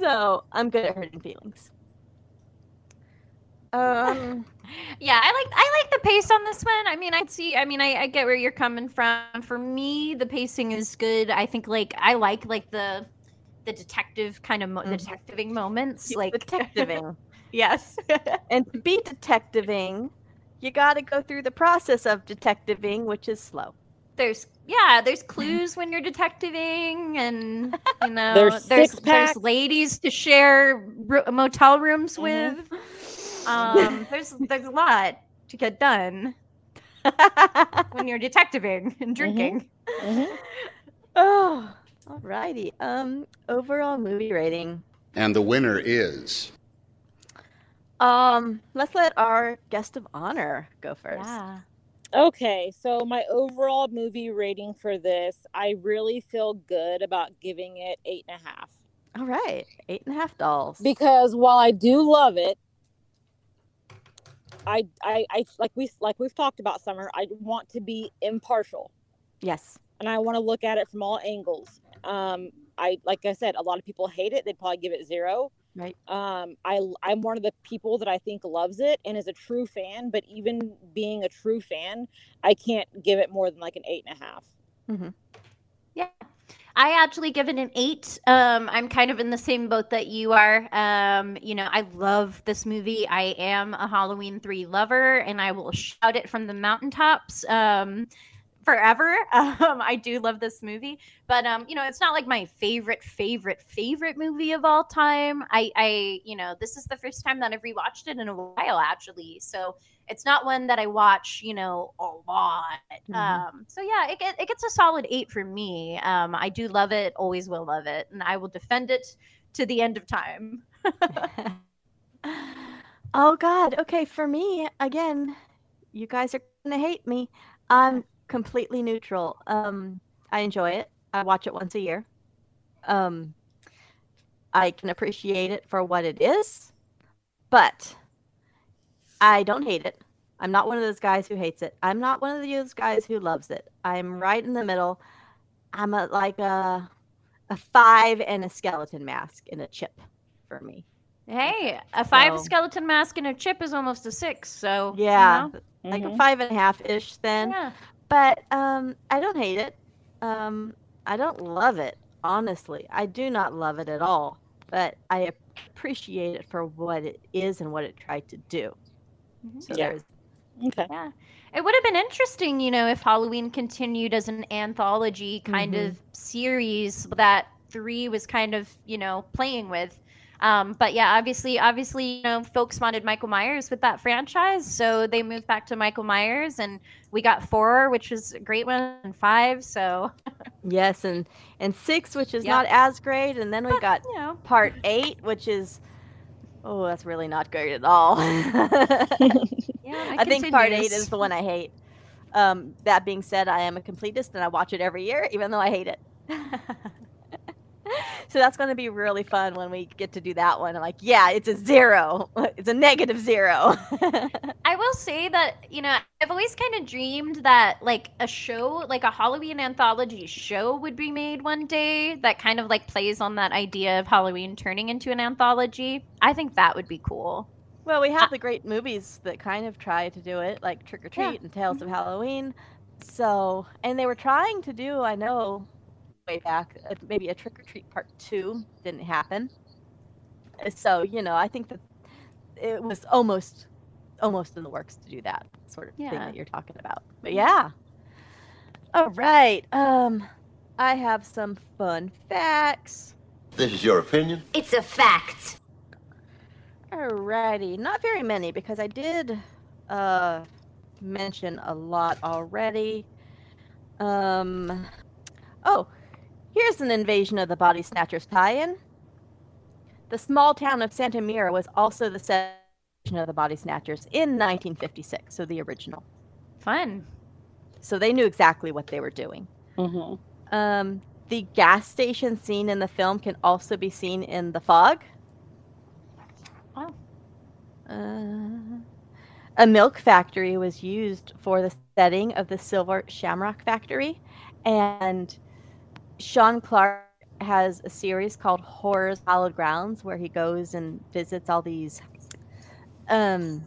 So I'm good at hurting feelings. Um, yeah, I like I like the pace on this one. I mean, I see. I mean, I, I get where you're coming from. For me, the pacing is good. I think like I like like the the detective kind of mo- mm-hmm. the detectiving moments, like detectiving. Yes. And to be detectiving, you got to go through the process of detectiving, which is slow. There's, yeah, there's clues when you're detectiving and, you know, there's, there's, there's ladies to share ro- motel rooms mm-hmm. with. Um, there's, there's a lot to get done when you're detectiving and drinking. Mm-hmm. Mm-hmm. Oh, all righty. Um, overall movie rating. And the winner is... Um, let's let our guest of honor go first. Yeah. Okay, so my overall movie rating for this, I really feel good about giving it eight and a half. All right, eight and a half dolls. Because while I do love it, I, I, I like we like we've talked about Summer. I want to be impartial. Yes. And I want to look at it from all angles. Um, I, like I said, a lot of people hate it. They'd probably give it zero. Right. Um, I, I'm one of the people that I think loves it and is a true fan, but even being a true fan, I can't give it more than like an eight and a half. Mm-hmm. Yeah. I actually give it an eight. Um, I'm kind of in the same boat that you are. Um, you know, I love this movie. I am a Halloween three lover, and I will shout it from the mountaintops um, forever. Um, I do love this movie. But, um, you know, it's not like my favorite, favorite, favorite movie of all time. I, I, you know, this is the first time that I've rewatched it in a while, actually. So it's not one that I watch, you know, a lot. Mm-hmm. Um, so, yeah, it, it gets a solid eight for me. Um, I do love it. Always will love it. And I will defend it to the end of time. Oh, God. Okay. For me, again, you guys are going to hate me. I'm completely neutral. Um, I enjoy it. I watch it once a year. Um, I can appreciate it for what it is. But I don't hate it. I'm not one of those guys who hates it. I'm not one of those guys who loves it. I'm right in the middle. I'm a, like a a five and a skeleton mask and a chip for me. Hey, a five so, skeleton mask and a chip is almost a six. So yeah, you know. Like mm-hmm. a five and a half ish then. Yeah. But um, I don't hate it. Um, I don't love it. Honestly, I do not love it at all. But I appreciate it for what it is and what it tried to do. So yeah. There's, okay. Yeah. It would have been interesting, you know, if Halloween continued as an anthology kind mm-hmm. of series that three was kind of, you know, playing with. Um, but yeah, obviously, obviously, you know, folks wanted Michael Myers with that franchise. So they moved back to Michael Myers and we got four, which was a great one, and five. So yes. And, and six, which is yep. not as great. And then we but, got you know. part eight, which is, oh, that's really not great at all. yeah, I, I think part eight is the one I hate. Um, that being said, I am a completist and I watch it every year, even though I hate it. So that's going to be really fun when we get to do that one. I'm like, yeah, it's a zero. It's a negative zero. I will say that, you know, I've always kind of dreamed that like a show, like a Halloween anthology show would be made one day that kind of like plays on that idea of Halloween turning into an anthology. I think that would be cool. Well, we have uh, the great movies that kind of try to do it, like Trick or Treat yeah. and Tales of Halloween. So, and they were trying to do, I know, way back, maybe a Trick or Treat Part Two didn't happen. So you know, I think that it was almost, almost in the works to do that sort of yeah. thing that you're talking about. But yeah. All right. Um, I have some fun facts. This is your opinion. It's a fact. All righty. Not very many because I did uh, mention a lot already. Um. Oh. Here's an Invasion of the Body Snatchers tie-in. The small town of Santa Mira was also the set of the Body Snatchers in nineteen fifty-six, so the original. Fun. So they knew exactly what they were doing. Mm-hmm. Um, the gas station scene in the film can also be seen in The Fog. Oh. Uh, a milk factory was used for the setting of the Silver Shamrock factory, and Sean Clark has a series called Horror's Hallowed Grounds where he goes and visits all these um,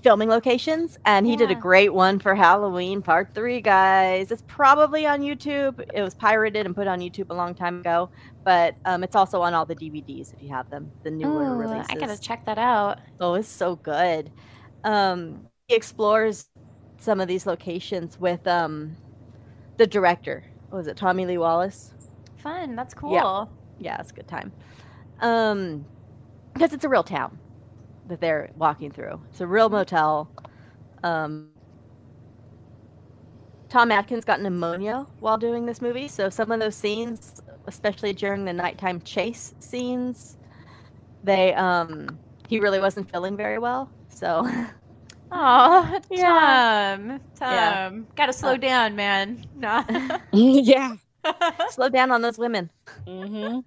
filming locations. And he yeah. did a great one for Halloween Part three, guys. It's probably on YouTube. It was pirated and put on YouTube a long time ago. But um, it's also on all the D V Ds if you have them, the newer Ooh, releases. I gotta check that out. Oh, it's so good. Um, he explores some of these locations with um, the director. Was it Tommy Lee Wallace? Fun. That's cool. Yeah, yeah, it's a good time. Um, because it's a real town that they're walking through. It's a real motel. Um, Tom Atkins got pneumonia while doing this movie, so some of those scenes, especially during the nighttime chase scenes, they um, he really wasn't feeling very well. So, oh, yeah. Tom, Tom, yeah. gotta slow uh, down, man. Nah. yeah, slow down on those women. Mm-hmm.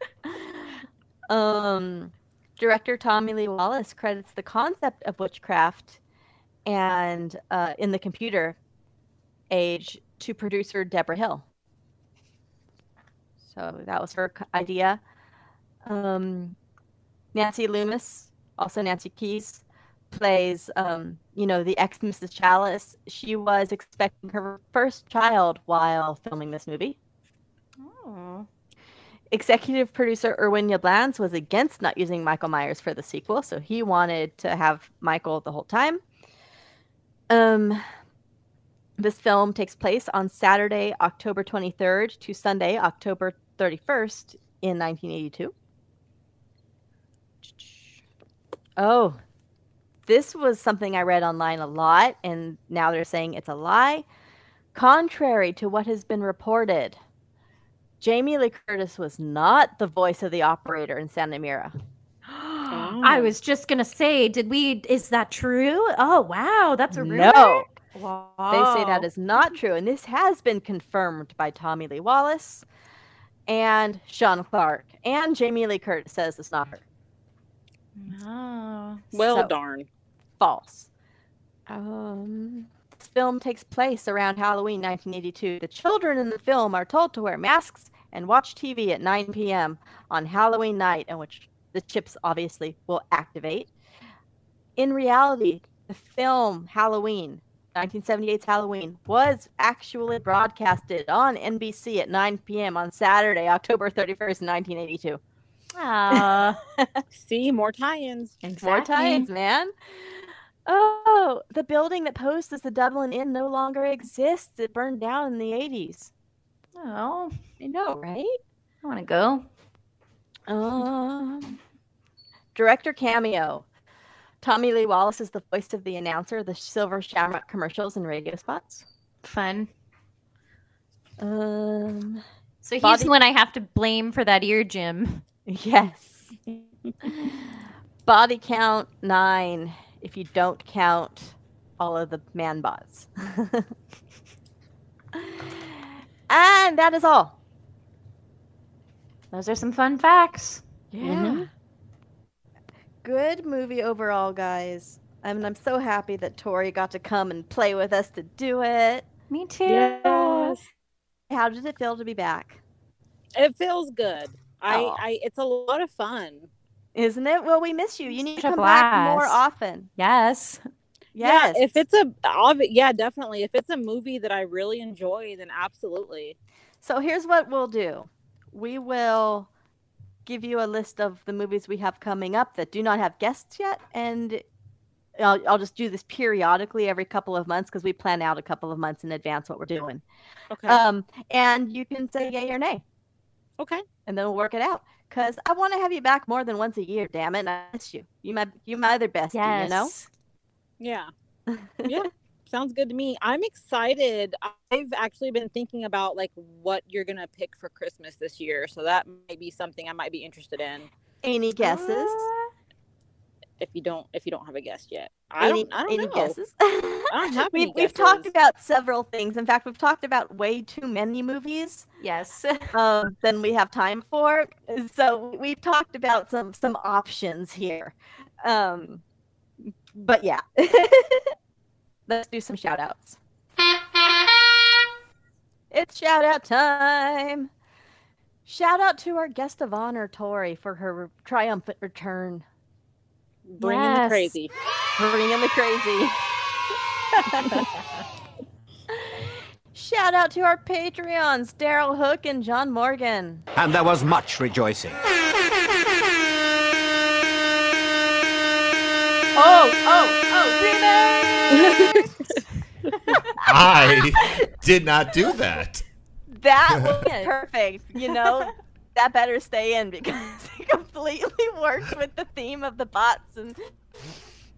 Um, director Tommy Lee Wallace credits the concept of witchcraft and uh, in the computer age to producer Deborah Hill. So that was her idea. Um, Nancy Loomis, also Nancy Keys, plays, um, you know, the ex-Missus Chalice. She was expecting her first child while filming this movie. Oh. Executive producer Erwin Yablans was against not using Michael Myers for the sequel, so he wanted to have Michael the whole time. Um, this film takes place on Saturday, October twenty-third to Sunday, October thirty-first in nineteen eighty-two. Oh, this was something I read online a lot, and now they're saying it's a lie. Contrary to what has been reported, Jamie Lee Curtis was not the voice of the operator in Santa Mira. Oh. I was just going to say, did we, is that true? Oh, wow. That's a rumor? No. Wow. They say that is not true. And this has been confirmed by Tommy Lee Wallace and Sean Clark. And Jamie Lee Curtis says it's not her. No. Well, so, darn. False. Um... This film takes place around Halloween nineteen eighty-two. The children in the film are told to wear masks and watch T V at nine p m on Halloween night, in which the chips obviously will activate. In reality, the film Halloween, nineteen seventy-eight's Halloween, was actually broadcasted on N B C at nine p m on Saturday, October thirty-first, nineteen eighty-two. Uh, see, more tie-ins. Exactly. More tie-ins, man. Oh, the building that posed as the Dublin Inn no longer exists. It burned down in the eighties. Oh, I know, right? I want to go. Um, director cameo. Tommy Lee Wallace is the voice of the announcer, the Silver Shamrock commercials and radio spots. Fun. Um, so he's Bobby... the one I have to blame for that ear, Jim. Yes. Body count nine. If you don't count all of the man bots. And that is all. Those are some fun facts. Yeah. Mm-hmm. Good movie overall, guys. I mean, I'm so happy that Tori got to come and play with us to do it. Me too. Yes. How did it feel to be back? It feels good. I, I it's a lot of fun. Isn't it? Well, we miss you. You need to come back more often. Yes. Yes. Yeah, if it's a, yeah, definitely. If it's a movie that I really enjoy, then absolutely. So here's what we'll do. We will give you a list of the movies we have coming up that do not have guests yet. And I'll, I'll just do this periodically every couple of months because we plan out a couple of months in advance what we're doing. Okay. Um, and you can say yay or nay. Okay. And then we'll work it out. Because I want to have you back more than once a year, damn it. I miss you. You my, you my other bestie, yes. You know? Yeah. Yeah. Sounds good to me. I'm excited. I've actually been thinking about, like, what you're going to pick for Christmas this year. So that might be something I might be interested in. Any guesses? Uh, if you don't if you don't have a guess yet. I any, don't, I don't any know. Guesses? I don't have we, any guesses. We've talked about several things. In fact, we've talked about way too many movies. Yes. Um, than we have time for. So we've talked about some, some options here. Um, but yeah. Let's do some shout outs. It's shout out time. Shout out to our guest of honor, Tori, for her triumphant return. Bringing yes. the crazy. Bringing the crazy. Shout out to our Patreons, Daryl Hook and John Morgan. And there was much rejoicing. Oh, oh, oh, remix! I did not do that. That was perfect, you know? That better stay in because it completely works with the theme of the bots and,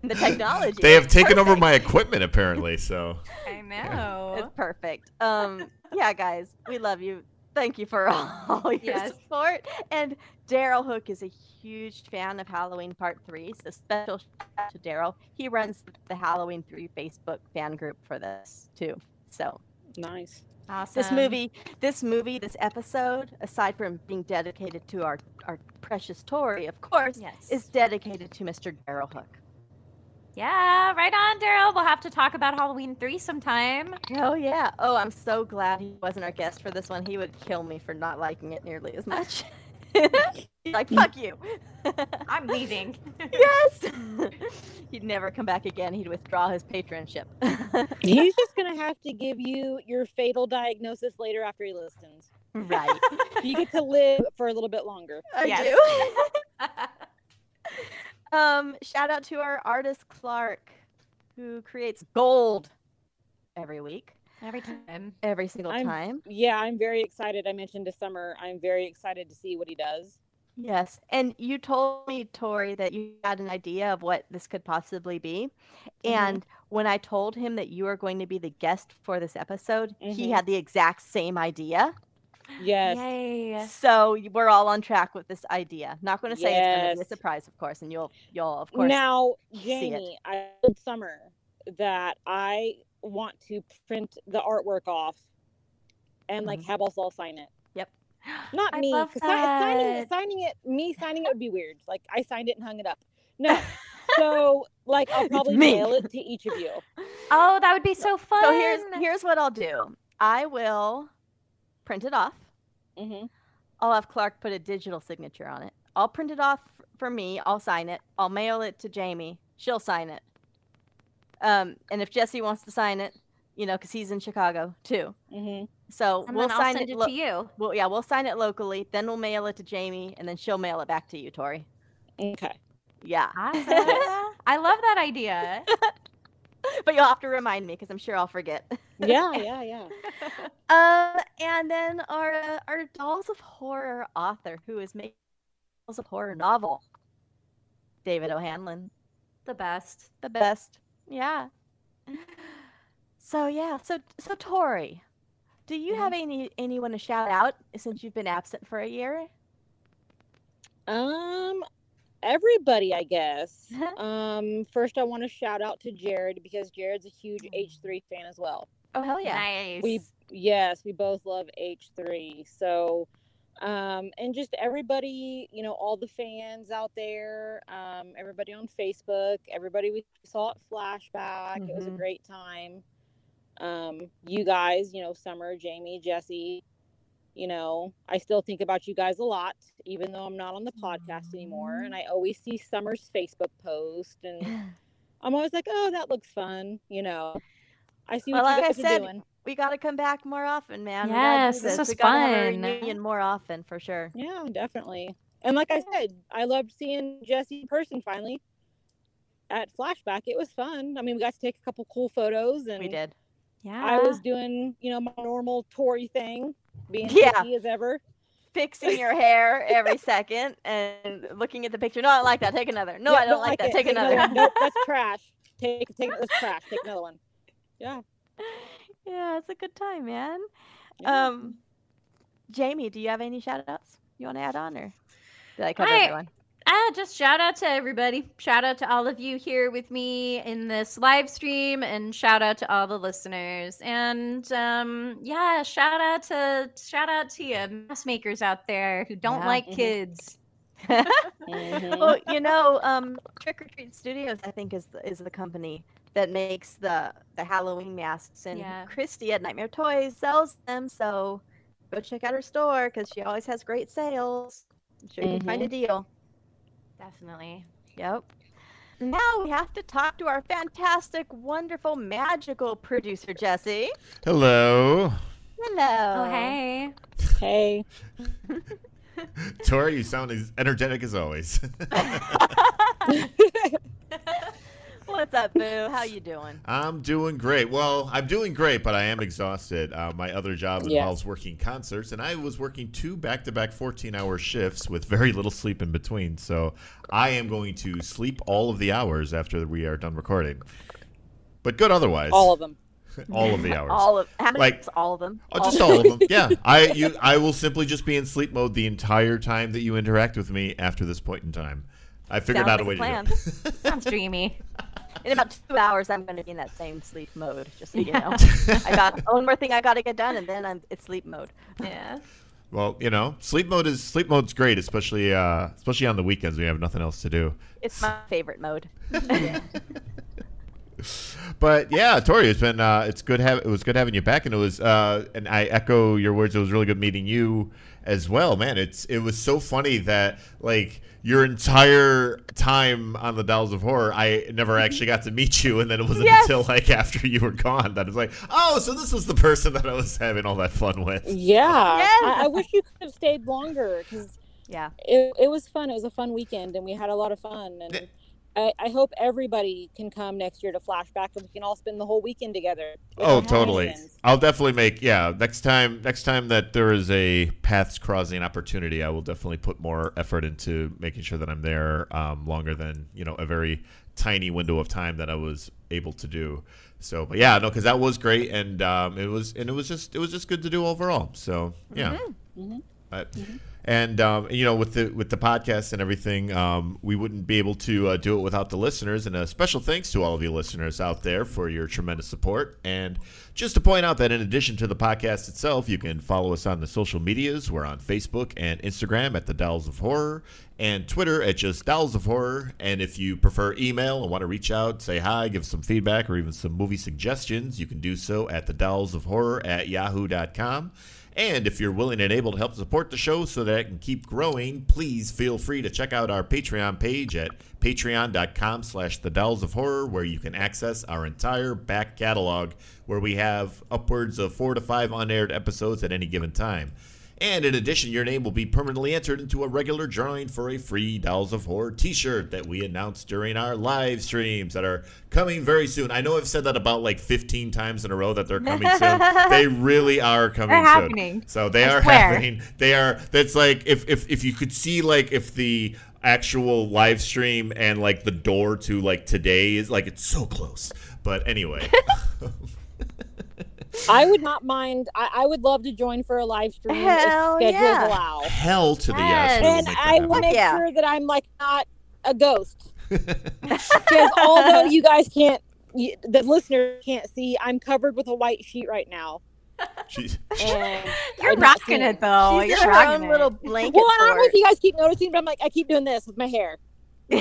and the technology. They have it's taken perfect. Over my equipment apparently, so. I know. Yeah. It's perfect. Um, yeah, guys, we love you. Thank you for all your yes. support. And Daryl Hook is a huge fan of Halloween Part three, so special shout out to Daryl. He runs the Halloween three Facebook fan group for this too. So nice. Awesome. This movie, this movie, this episode, aside from being dedicated to our, our precious Tori, of course, yes. is dedicated to Mister Daryl Hook. Yeah, right on, Daryl. We'll have to talk about Halloween three sometime. Oh, yeah. Oh, I'm so glad he wasn't our guest for this one. He would kill me for not liking it nearly as much. He's like, fuck you. I'm leaving. Yes. He'd never come back again. He'd withdraw his patronship. He's just going to have to give you your fatal diagnosis later after he listens. Right. You get to live for a little bit longer. I yes. do. Um, shout out to our artist, Clark, who creates gold every week. Every time. Every single I'm, time. Yeah, I'm very excited. I mentioned to Summer, I'm very excited to see what he does. Yes. And you told me, Tori, that you had an idea of what this could possibly be. Mm-hmm. And when I told him that you are going to be the guest for this episode, mm-hmm. he had the exact same idea. Yes. Yay. So we're all on track with this idea. Not going to say yes. It's going to be a surprise, of course, and you'll, you'll of course. Now, Jamie, I told Summer that I want to print the artwork off and like have us all sign it. Yep. Not I me. Love that. Signing, signing it, me signing it would be weird. Like I signed it and hung it up. No. So like I'll probably mail it to each of you. Oh, that would be so fun. So here's here's what I'll do. I will print it off. Mm-hmm. I'll have Clark put a digital signature on it. I'll print it off for me. I'll sign it. I'll mail it to Jamie. She'll sign it. Um, and if Jesse wants to sign it, you know, because he's in Chicago too. Mm-hmm. So and we'll then I'll sign send it, it lo- to you. Well, yeah, we'll sign it locally. Then we'll mail it to Jamie, and then she'll mail it back to you, Tori. Okay. Yeah. Awesome. I love that idea. But you'll have to remind me because I'm sure I'll forget. Yeah, yeah, yeah. Uh, and then our uh, our Dolls of Horror author who is making Dolls of Horror novel, David O'Hanlon. The best. The best. Yeah. So yeah, so so Tori, do you mm-hmm. have any anyone to shout out since you've been absent for a year? Um. Everybody, I guess. Um, first, I want to shout out to Jared because Jared's a huge H three fan as well. Oh, hell yeah. Nice. We, yes, we both love H three. So, um, and just everybody, you know, all the fans out there, um, everybody on Facebook, everybody we saw at Flashback. Mm-hmm. It was a great time. Um, you guys, you know, Summer, Jamie, Jesse, you know, I still think about you guys a lot, even though I'm not on the podcast anymore. And I always see Summer's Facebook post, and I'm always like, "Oh, that looks fun." You know, I see what well, you like guys I said, are doing. We got to come back more often, man. Yes, this was we fun. And more often for sure. Yeah, definitely. And like I said, I loved seeing Jesse in person finally at Flashback. It was fun. I mean, we got to take a couple cool photos, and we did. Yeah, I was doing, you know, my normal Tory thing. Being yeah. picky as ever. Fixing your hair every second and looking at the picture. No, I don't like that. Take another. No, yeah, I don't, don't like, like that. Take, take another. another. Nope, that's trash. Take, take, that's trash. Take another one. Yeah. Yeah, it's a good time, man. Yeah. Um, Jamie, do you have any shout outs you want to add on, or did I cover I, everyone? Ah, just shout out to everybody. Shout out to all of you here with me in this live stream, and shout out to all the listeners. And um, yeah, shout out to shout out to you mask makers out there who don't yeah. like mm-hmm. kids. mm-hmm. Well, you know, um, Trick or Treat Studios, I think, is the, is the company that makes the the Halloween masks, and yeah. Christy at Nightmare Toys sells them. So go check out her store because she always has great sales. I'm sure you mm-hmm. can find a deal. Definitely. Yep. Now we have to talk to our fantastic, wonderful, magical producer, Jesse. Hello. Hello. Oh, hey. Hey. Tori, you sound as energetic as always. What's up, boo? How you doing? I'm doing great. Well, I'm doing great, but I am exhausted. Uh, my other job involves yeah. working concerts, and I was working two back-to-back fourteen-hour shifts with very little sleep in between. So I am going to sleep all of the hours after we are done recording. But good otherwise. All of them. All of the hours. All of like all of them. Oh, just all of them. Yeah. I you I will simply just be in sleep mode the entire time that you interact with me after this point in time. I figured Sounds out like a way plan. to do it. Sounds dreamy. In about two hours, I'm going to be in that same sleep mode, just so you know. I got one more thing I got to get done, and then I'm, it's sleep mode. Yeah. Well, you know, sleep mode is sleep mode's great, especially uh, especially on the weekends when you have nothing else to do. It's my favorite mode. But yeah, Tori, it's been uh, it's good. Have, it was good having you back, and it was. Uh, and I echo your words. It was really good meeting you as well, man. It's it was so funny that like your entire time on the Dolls of Horror, I never actually got to meet you, and then it wasn't yes. until like after you were gone that it was like, oh, so this was the person that I was having all that fun with. Yeah, yes. I-, I wish you could have stayed longer because yeah, it it was fun. It was a fun weekend, and we had a lot of fun. And it- I, I hope everybody can come next year to Flashback and we can all spend the whole weekend together. We oh, totally. I'll definitely make, yeah, next time next time that there is a paths crossing opportunity, I will definitely put more effort into making sure that I'm there um, longer than, you know, a very tiny window of time that I was able to do. So, but yeah, no, because that was great. And um, it was and it was just it was just good to do overall. So, yeah. Mm-hmm. Mm-hmm. But, mm-hmm. And, um, you know, with the with the podcast and everything, um, we wouldn't be able to uh, do it without the listeners. And a special thanks to all of you listeners out there for your tremendous support. And just to point out that in addition to the podcast itself, you can follow us on the social medias. We're on Facebook and Instagram at The Dolls of Horror and Twitter at just Dolls of Horror. And if you prefer email and want to reach out, say hi, give some feedback or even some movie suggestions, you can do so at the dolls of horror at yahoo dot com. And if you're willing and able to help support the show so that it can keep growing, please feel free to check out our Patreon page at patreon.com slash the Dolls of Horror, where you can access our entire back catalog, where we have upwards of four to five unaired episodes at any given time. And in addition, your name will be permanently entered into a regular drawing for a free Dolls of Horror t-shirt that we announced during our live streams that are coming very soon. I know I've said that about like fifteen times in a row that they're coming soon. They really are coming they're soon. They're happening. So they I are swear. happening. They are. That's like if, if, if you could see like if the actual live stream and like the door to like today is like it's so close. But anyway. I would not mind. I, I would love to join for a live stream Hell if schedules yeah. allow. Hell to the yes. yes. And I will make yeah. sure that I'm like not a ghost. Because although you guys can't, you, the listener can't see, I'm covered with a white sheet right now. She's, you're rocking it though. She's you're rocking it. Little blanket. Well, I don't know if you guys keep noticing, but I'm like, I keep doing this with my hair. You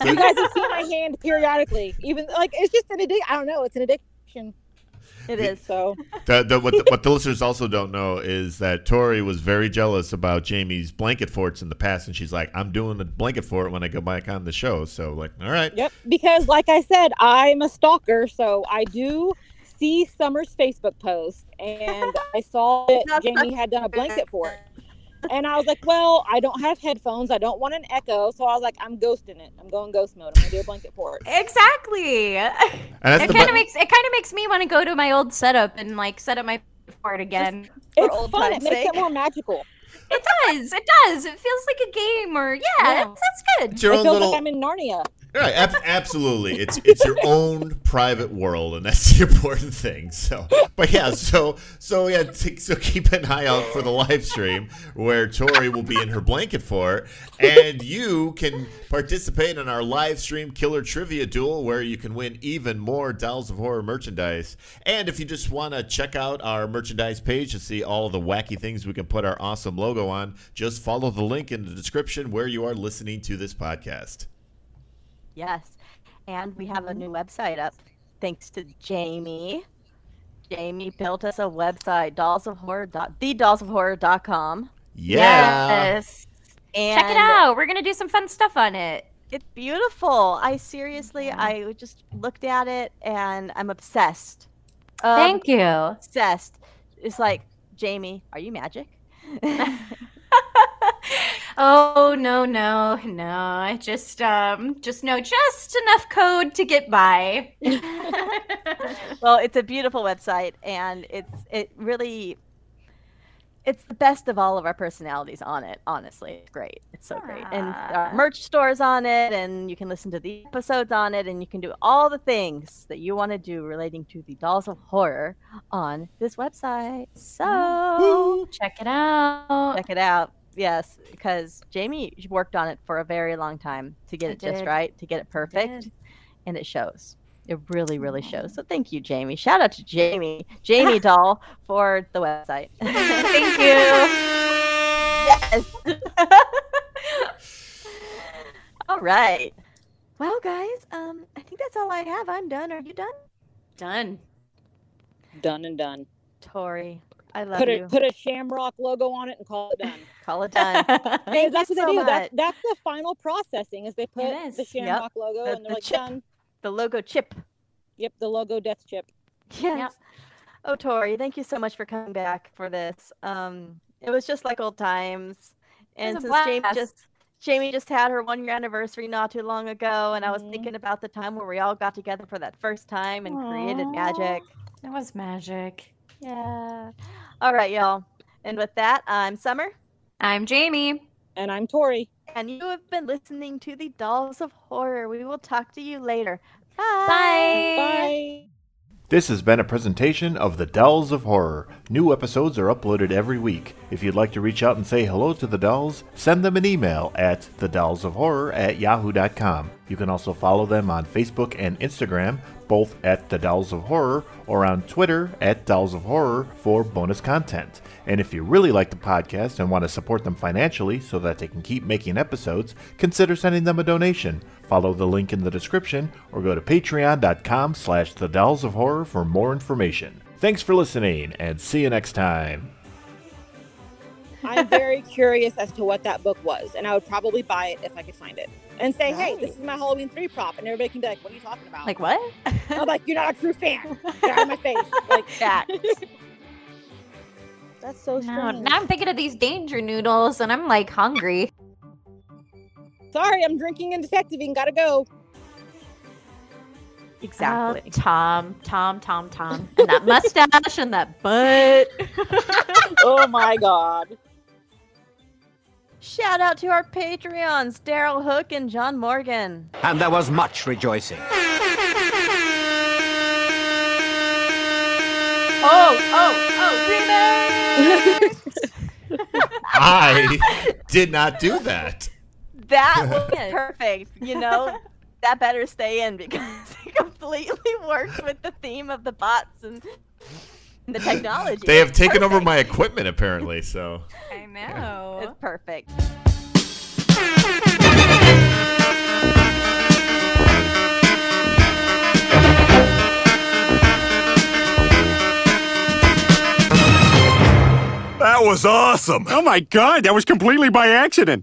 guys have seen my hand periodically. Even like it's just an addiction. I don't know. It's an addiction. It the, is so. The, the, what, the, what the listeners also don't know is that Tori was very jealous about Jamie's blanket forts in the past, and she's like, "I'm doing the blanket fort when I go back on the show." So, like, all right. Yep. Because, like I said, I'm a stalker, so I do see Summer's Facebook post, and I saw that Jamie had done a blanket fort, and I was like, "Well, I don't have headphones. I don't want an echo." So I was like, "I'm ghosting it. I'm going ghost mode. I'm gonna do a blanket fort." Exactly. And it kind of makes it kind of makes me want to go to my old setup and like set up my fort again. It's old fun. It sake. makes it more magical. It does. It does. It feels like a game, or yeah, yeah. That's, that's good. It's your it own feels little... like I'm in Narnia. Right, ab- absolutely. It's it's your own private world, and that's the important thing. So, but yeah, so so yeah, t- so keep an eye out for the live stream where Tori will be in her blanket fort, and you can participate in our live stream killer trivia duel where you can win even more Dolls of Horror merchandise. And if you just want to check out our merchandise page to see all of the wacky things we can put our awesome logo on, just follow the link in the description where you are listening to this podcast. Yes, and we have a new website up thanks to Jamie. Jamie built us a website, dolls of horror dot the dolls of horror dot com. Yeah. Yes. And check it out. We're going to do some fun stuff on it. It's beautiful. I seriously, I just looked at it and I'm obsessed. Um, Thank you. Obsessed. It's like, Jamie, are you magic? Oh, no, no, no. I just um, just know just enough code to get by. Well, it's a beautiful website, and it's it really it's the best of all of our personalities on it, honestly. It's great. It's so ah. great. And our merch store's on it, and you can listen to the episodes on it, and you can do all the things that you want to do relating to the Dolls of Horror on this website. So check it out. Check it out. Yes, because Jamie worked on it for a very long time to get I it did. just right, to get it perfect, and it shows. It really, really shows. So thank you, Jamie. Shout out to Jamie, Jamie Doll, for the website. Thank you. Yes. All right. Well, guys, um, I think that's all I have. I'm done. Are you done? Done. Done and done. Tori, I love put a, you. Put a Shamrock logo on it and call it done. Call it done. Thank that's you what so they do. Much. That's, that's the final processing is they put is. the Shamrock yep. logo the, and they're the like chip. done. The logo chip. Yep, the logo death chip. Yes. Yep. Oh, Tori, thank you so much for coming back for this. Um, it was just like old times. And since Jamie just, Jamie just had her one-year anniversary not too long ago, and I was thinking about the time where we all got together for that first time and Aww. created magic. It was magic. Yeah. All right, y'all. And with that, I'm Summer. I'm Jamie. And I'm Tori. And you have been listening to the Dolls of Horror. We will talk to you later. Bye. Bye. Bye. This has been a presentation of The Dolls of Horror. New episodes are uploaded every week. If you'd like to reach out and say hello to the dolls, send them an email at the dolls of horror at yahoo dot com. You can also follow them on Facebook and Instagram, both at The Dolls of Horror, or on Twitter at Dolls of Horror for bonus content. And if you really like the podcast and want to support them financially so that they can keep making episodes, consider sending them a donation. Follow the link in the description or go to patreon.com slash the dolls of horror for more information. Thanks for listening and see you next time. I'm very curious as to what that book was, and I would probably buy it if I could find it. And say, right. hey, this is my Halloween three prop. And everybody can be like, what are you talking about? Like, what? I'm like, you're not a true fan. Get out of my face. Like that. That's so strange. Now, now I'm thinking of these danger noodles, and I'm, like, hungry. Sorry, I'm drinking and detectiving. Gotta go. Exactly. Oh, Tom, Tom, Tom, Tom. And that mustache and that butt. Oh, my God. Shout out to our Patreons, Daryl Hook and John Morgan. And there was much rejoicing. Oh, oh, oh, remix! I did not do that. That was perfect. You know, that better stay in because it completely works with the theme of the bots and... the technology. They have it's taken perfect. over my equipment, apparently, so. I know. It's perfect. That was awesome. Oh, my God. That was completely by accident.